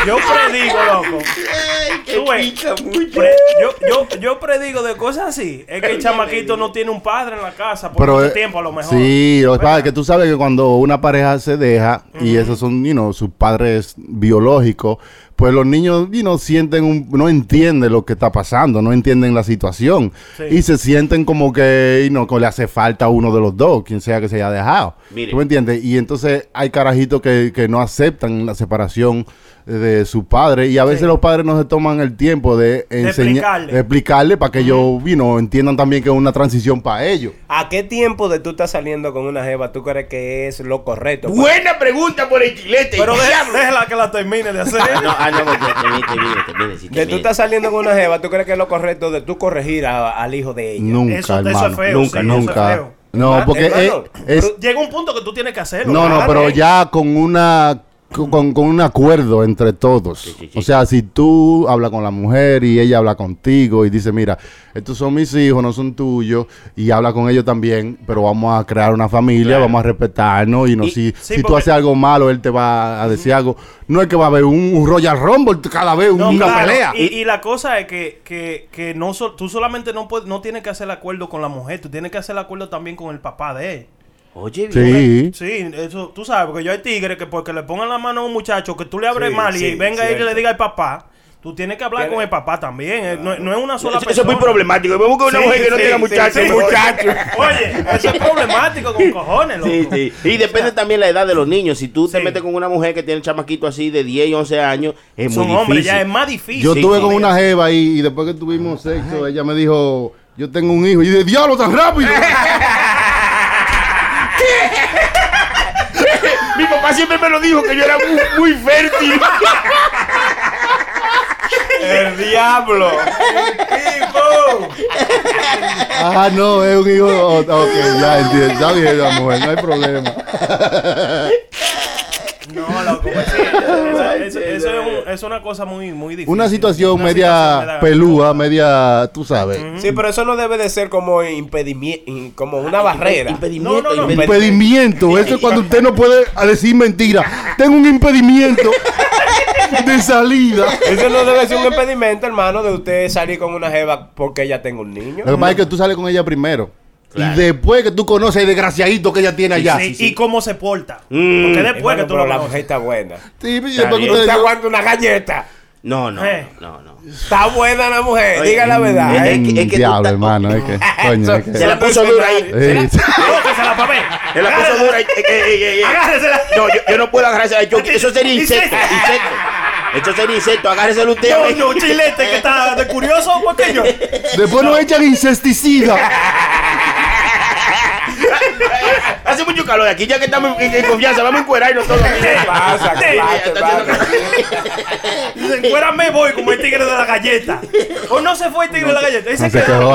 Yo predigo, loco. Ay, yo predigo de cosas así. Es que el chamaquito no tiene un padre en la casa por mucho tiempo, a lo mejor. Sí, lo que pasa es que tú sabes que cuando una pareja se deja y esos son, sus padres biológicos, pues los niños no entienden lo que está pasando, no entienden la situación. Sí. Y se sienten como que le hace falta a uno de los dos, quien sea que se haya dejado. Mire. ¿Tú me entiendes? Y entonces hay carajitos que no aceptan la separación de su padre, y a veces los padres no se toman el tiempo de explicarle para que ellos entiendan también que es una transición para ellos. ¿A qué tiempo de tú estás saliendo con una jeva tú crees que es lo correcto? Buena pregunta por el chilete. Pero déjala que la termine de hacer. De tú estás saliendo con una jeva, ¿tú crees que es lo correcto de tú corregir al hijo de ella? Nunca, hermano. Eso es feo. Nunca. Eso es feo. No, porque llega un punto que tú tienes que hacerlo. No, pero ya con un acuerdo entre todos. Sí. O sea, si tú hablas con la mujer y ella habla contigo y dice, mira, estos son mis hijos, no son tuyos, y habla con ellos también, pero vamos a crear una familia, vamos a respetarnos, si tú haces algo malo, él te va a decir algo. No es que va a haber un Royal Rumble cada vez, pelea. Y la cosa es que tú solamente no tienes que hacer el acuerdo con la mujer, tú tienes que hacer el acuerdo también con el papá de él. Oye, bien. Sí, eso, tú sabes, porque yo hay tigres que porque le pongan la mano a un muchacho que tú le abres mal y venga y le diga al papá, tú tienes que hablar con el papá también. Claro. No es una sola persona. Eso es muy problemático. Vamos con una mujer que no tenga muchacho. Oye, eso es problemático con cojones, loco. Sí. Y depende también la edad de los niños. Si tú te metes con una mujer que tiene un chamaquito así de 10 y 11 años, es muy difícil. Son hombres, ya es más difícil. Yo estuve con una jeva ahí y después que tuvimos sexo, ella me dijo, yo tengo un hijo. Y de diablo, tan rápido. Mi papá siempre me lo dijo que yo era muy, muy fértil. El diablo. No, es un hijo. Ok, ya entiendo. Ya dije la mujer, no hay problema. No, loco. Eso es una cosa muy, muy difícil. Una situación media pelúa, media, tú sabes. Sí, pero eso no debe de ser como una barrera. Impedimiento. Eso es cuando usted no puede decir mentira. Tengo un impedimento de salida. Eso no debe ser un impedimento, hermano, de usted salir con una jeva porque ella tenga un niño. Lo que pasa es que tú sales con ella primero. Claro. Y después que tú conoces el desgraciadito que ella tiene allá. Sí. Y cómo se porta. Porque después que tú la mujer está buena. Sí, después que usted aguanta una galleta. No. Está buena la mujer, diga la verdad. Es que diablo, hermano, es que coño, es que se la puso dura ahí. Se la papé. Se la puso dura. Agárresela. No, yo no puedo agarrársela. Eso sería insecto. Esto sería insecto, agárreselo usted. Coño, un chilete que está de curioso, pequeño. Después no echan insecticida. Hace mucho calor aquí, ya que estamos en confianza, vamos a encuerarnos todos. ¿Qué pasa? Si encuérame voy como el tigre de la galleta. ¿O no se fue el tigre de la galleta? Se quedó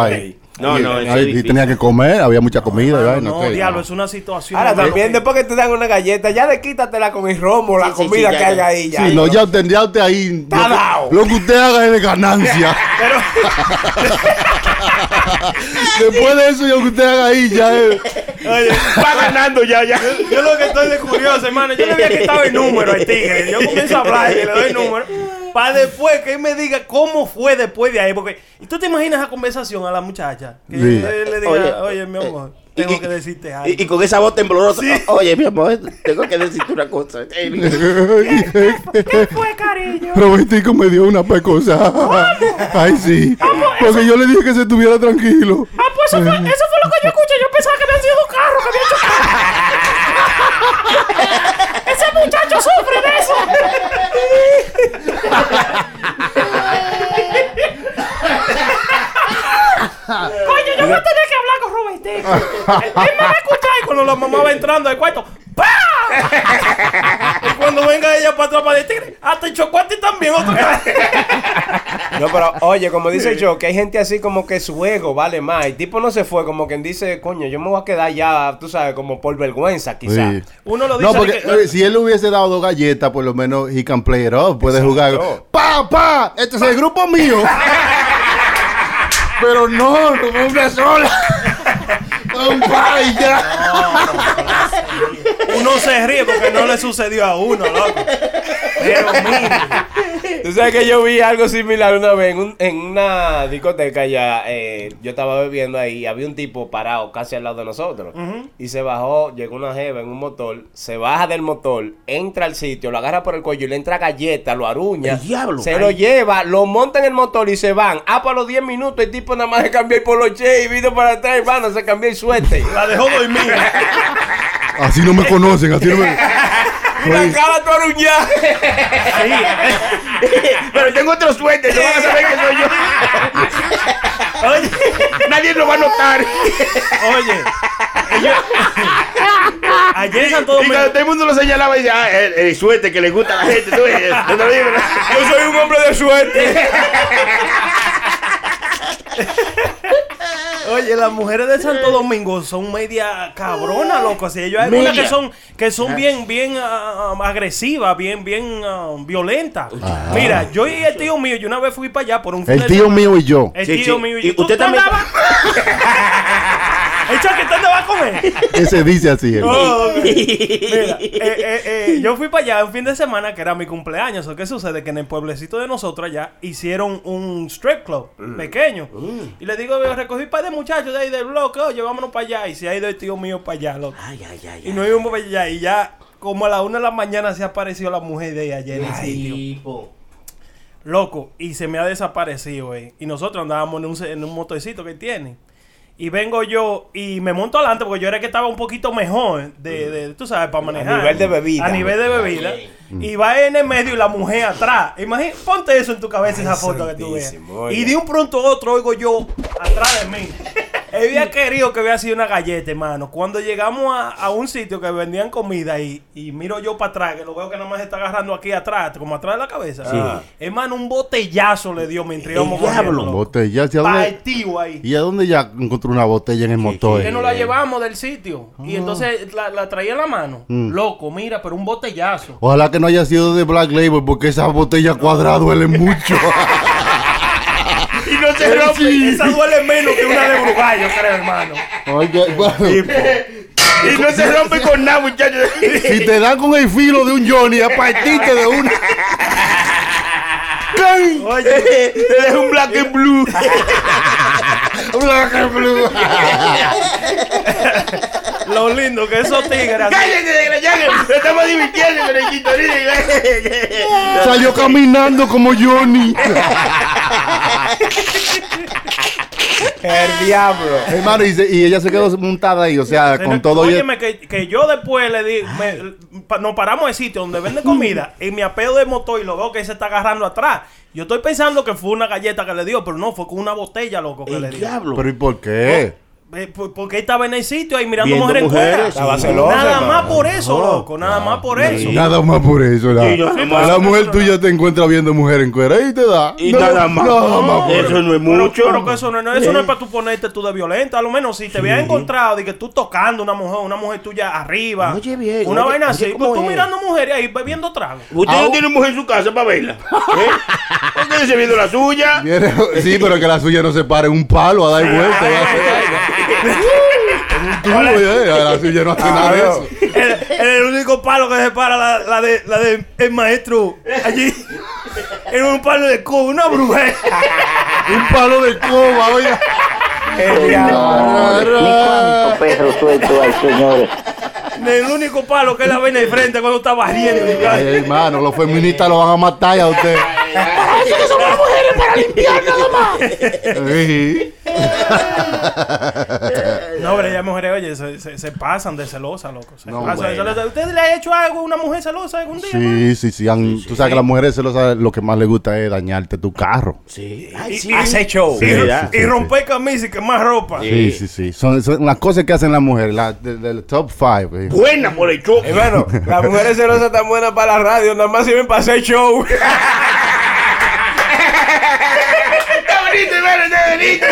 ahí. No, y tenía que comer, había mucha comida. No, diablo, es una situación. Ahora también, después que te dan una galleta, ya de quítatela con el romo, la comida que haya ahí. Ya usted ahí. Lo que usted haga es de ganancia. Pero. Después de eso, yo que usted haga ahí, ya es. Oye, va ganando ya. Yo lo que estoy de curioso, hermano, yo le había quitado el número al tigre. Yo comienzo a hablar y le doy el número. Para después que él me diga cómo fue después de ahí. Porque, ¿y tú te imaginas la conversación a la muchacha? Que sí. Le diga, oye, mi amor, tengo que decirte algo. Y con esa voz temblorosa, sí. Oye, mi amor, tengo que decirte una cosa. ¿Qué fue, cariño? Robertico me dio una pecosa. Ay, sí. Porque yo le dije que se estuviera tranquilo. Ah, pues eso fue lo que yo escuché. Yo pensaba que habían sido un carro, que habían chocado. Ese muchacho sufre de eso. Coño, yo voy a tener que hablar con Robertico. Él me va a escuchar y cuando la mamá va entrando al cuarto, ¡pam! Y cuando venga ella para atrás para decir, hasta el chocó a ti también. No, pero oye, como dice el Cho, que hay gente así como que su ego vale más. El tipo no se fue, como quien dice, coño, yo me voy a quedar ya, tú sabes, como por vergüenza, quizás. Sí. Uno lo dice. No, porque que, si él le hubiese dado dos galletas, por lo menos he can play it off, puede jugar. ¡Pa! Este es el grupo mío. Pero no fue una sola. Uno se ríe porque no le sucedió a uno, loco. Pero mire. Tú sabes que yo vi algo similar una vez en una discoteca allá. Yo estaba bebiendo ahí y había un tipo parado casi al lado de nosotros. Uh-huh. Y se bajó, llegó una jeva en un motor, se baja del motor, entra al sitio, lo agarra por el cuello y le entra galleta, lo aruña. Diablo, se lo lleva, lo monta en el motor y se van. Para los 10 minutos el tipo nada más se cambió el poloche y vino para atrás, hermano, se cambió el suerte. La dejó dormir. Así no me conocen, así no me... La cara tú aruñada. Pero tengo otro suerte, no van a saber que soy yo. Oye, nadie lo va a notar. Oye, ayer todo el mundo lo señalaba y decía, el suerte que le gusta a la gente. Yo soy un hombre de suerte. Oye, las mujeres de Santo Domingo son media cabronas, loco. Así ellos hay algunas que son bien agresivas, bien violentas. Ah. Mira, yo y el tío mío, yo una vez fui para allá por un funeral. El tío mío y yo. ¿Y usted también? El chaquetón te va a comer. Ese dice así. Mira, yo fui para allá un fin de semana que era mi cumpleaños. ¿O qué sucede? Que en el pueblecito de nosotros allá hicieron un strip club pequeño. Y le digo, recogí un par de muchachos de ahí del bloque, oye, vámonos para allá. Y se ha ido el tío mío para allá, loco. Ay, y nos íbamos para allá. Y ya como a las 1:00 a.m. se apareció la mujer de ahí allá en el sitio. Loco, y se me ha desaparecido, Y nosotros andábamos en un motorcito que tiene. Y vengo yo y me monto adelante porque yo era que estaba un poquito mejor de tú sabes, para manejar. A nivel de bebida. Okay. Y va en el medio y la mujer atrás. Imagínate, ponte eso en tu cabeza, esa foto que tú veas. Y de un pronto a otro oigo yo atrás de mí. Había querido que hubiera sido una galleta, hermano. Cuando llegamos a un sitio que vendían comida y miro yo para atrás, que lo veo que nada más se está agarrando aquí atrás, como atrás de la cabeza. Sí. Hermano, un botellazo le dio mientras íbamos corriendo. Botellazo. Partido ahí. ¿Y a dónde ya encontró una botella en el motor? Que nos la llevamos del sitio. Y entonces la traía en la mano. Loco, mira, pero un botellazo. Ojalá que no haya sido de Black Label, porque esas botellas cuadradas duelen mucho. No se rompe, esa duele menos que una de Brugal, yo creo, hermano. Oye, y no se rompe con nada, muchachos. Si te dan con el filo de un Johnny, a partirte de una. Oye, es un black and blue. Black and blue. lo lindo que esos tigres. ¡Cállate de Grayan! Estamos divirtiendo con el Quintorino. Salió caminando como Johnny. El diablo. Hermano, y ella se quedó montada ahí, o sea, con todo. Óyeme, que yo después le di... nos paramos en el sitio donde venden comida y me apeo de motor y lo veo que se está agarrando atrás. Yo estoy pensando que fue una galleta que le dio, pero no, fue con una botella, loco, que le dio. Diablo. ¿Pero y por qué? Porque estaba en el sitio ahí mirando mujeres. Nada más por eso, loco. Nada más por eso. Nada más por eso. La mujer tuya te encuentra viendo mujer en cuera y te da. Y nada más. Eso no es mucho. Pero que eso no es para tú ponerte tú de violenta. A lo menos si te habías encontrado y que tú tocando una mujer tuya arriba. Oye, bien. Una vaina así. Pues tú mirando mujeres ahí bebiendo trago. Usted no tiene mujer en su casa para verla. Usted dice viendo la suya. Sí, pero que la suya no se pare un palo a dar vuelta. La suya no hace nada de eso. El único palo que separa la de el maestro allí era un palo de coba, una brujería. Un palo de coba, oiga. ¿Cuánto perro suelto hay, señores? El único palo que es la vaina de frente cuando está barriendo. Hermano, los feministas lo van a matar a usted. Eso que son las mujeres para limpiar nada más. No, hombre, ya mujeres, oye, se pasan de celosa, loco. ¿Usted le ha hecho algo a una mujer celosa algún día? Sí. Tú sabes que las mujeres celosas lo que más les gusta es dañarte tu carro. Sí. Hace show. Y romper camisas y quemar ropa. Sí. Son las cosas que hacen las mujeres, del top 5. Buena por el choque. Bueno, las mujeres celosas están buenas para la radio, nada más sirven para hacer show. Está bonito, hermano, está bonito.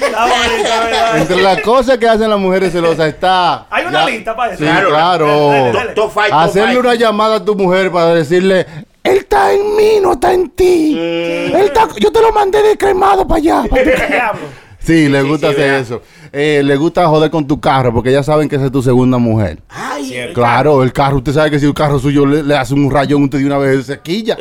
Está bonito. Entre las cosas que hacen las mujeres celosas está... Hay una lista para eso. Sí, claro. Hacerle una llamada a tu mujer para decirle... Él está en mí, no está en ti. Yo te lo mandé de cremado para allá. Sí, le gusta hacer eso. Le gusta joder con tu carro porque ya saben que esa es tu segunda mujer. Ay, claro, el carro, usted sabe que si el carro suyo le hace un rayón, usted de una vez se quilla.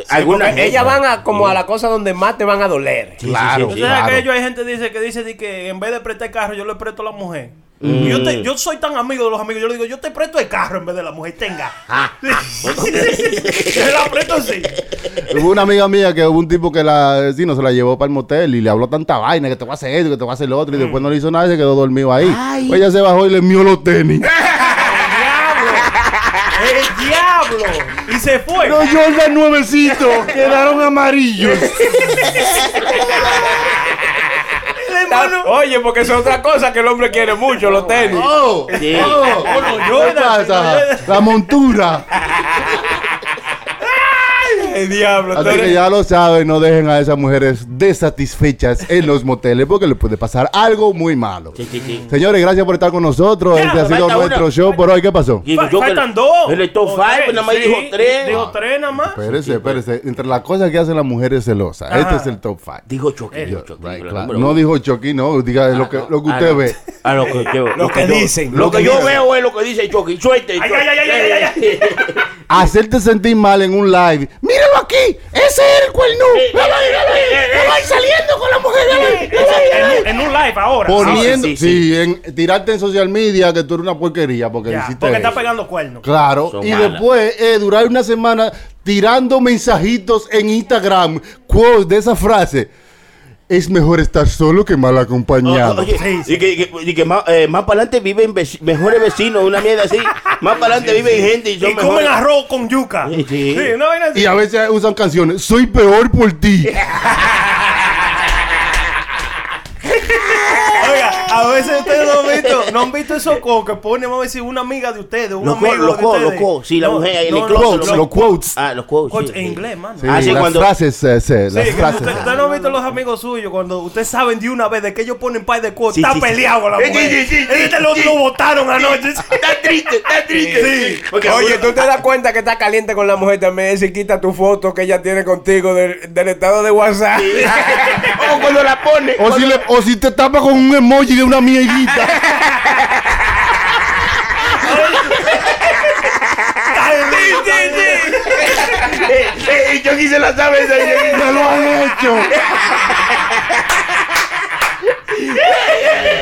Ellas van a la cosa donde más te van a doler. Claro. Entonces, hay gente dice que en vez de prestar el carro, yo le presto a la mujer. Yo soy tan amigo de los amigos, yo le digo, yo te presto el carro en vez de la mujer, tenga. Se la presto así. Hubo una amiga mía que hubo un tipo que se la llevó para el motel y le habló tanta vaina, que te va a hacer esto, que te va a hacer lo otro, y después no le hizo nada y se quedó dormido ahí. Pues ella se bajó y le mió los tenis. ¡El diablo! Y se fue. Los Jordan nuevecitos quedaron amarillos. Oye, porque es otra cosa que el hombre quiere mucho, los tenis. ¿Qué pasa? La montura. El diablo. Así que ya lo saben, no dejen a esas mujeres desatisfechas en los moteles porque les puede pasar algo muy malo. Sí. Señores, gracias por estar con nosotros. Este ha sido nuestro show por hoy. ¿Qué pasó? Faltan dos. El top 5, nada más dijo tres. Dijo tres nada más. Espérese. Entre las cosas que hacen las mujeres celosas, este es el top 5. Dijo Chucky. No dijo Chucky, no. Diga lo que usted ve. Lo que dicen. Lo que yo veo es lo que dice Chucky. Suerte. Ay. Hacerte sentir mal en un live. ¡Míralo aquí! ¡Ese es el cuerno! ¡Míralo ahí! ¡Saliendo con la mujer! En un live ahora. Poniendo... Sí. Tirarte en social media que tú eres una porquería porque hiciste porque está pegando cuernos. Claro. Son y malas. Después durar una semana tirando mensajitos en Instagram. Quotes de esa frase. Es mejor estar solo que mal acompañado. Sí. Y que más para adelante viven mejores vecinos, una mierda así. Más para adelante viven gente y son mejores. Y comen arroz con yuca. Sí. No ven así. Y a veces usan canciones. Soy peor por ti. A veces ustedes no han visto esos co que ponen, vamos a decir, una amiga de ustedes, los quotes, sí, la mujer ahí en el closet. Los quotes. Ah, los quotes. Sí, en inglés, mano. Sí, así cuando frases, las frases. Ustedes no han visto los amigos suyos cuando ustedes saben de una vez de que ellos ponen par de quotes, está peleado con la mujer. Este lo botaron anoche. Está triste. Oye, tú te das cuenta que está caliente con la mujer también, si quita tu foto que ella tiene contigo del estado de WhatsApp. O cuando la pone. O si te tapa con un emoji de una mierguita. Sí. Yo quise la saber. No lo han hecho.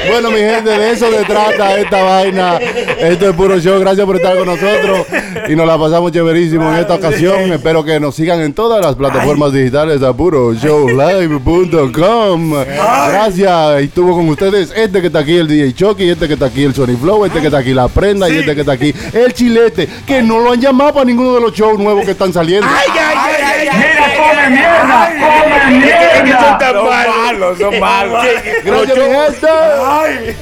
Bueno, mi gente, de eso se trata esta vaina. Esto es Puro Show. Gracias por estar con nosotros. Y nos la pasamos chéverísimo en esta ocasión. Espero que nos sigan en todas las plataformas digitales a puroshowlive.com. Gracias. Y estuvo con ustedes este que está aquí, el DJ Chucky, este que está aquí, el Sony Flow, este que está aquí, la prenda, y este que está aquí, el Chilete, que no lo han llamado para ninguno de los shows nuevos que están saliendo. ¡Ay, ay, ay! Ay, ay, mira, ay, come ay, mierda, ay, come ay, mierda. Que son tan malos, son malos. Gracias, mi gente. Ay.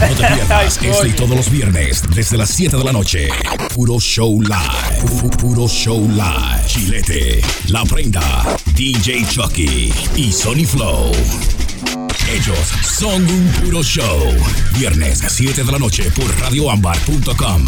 No te pierdas este y todos los viernes desde las 7 de la noche. Puro Show Live. Puro Show Live. Chilete, La Prenda, DJ Chucky y Sony Flow. Ellos son un puro show. Viernes a 7 de la noche por radioambar.com.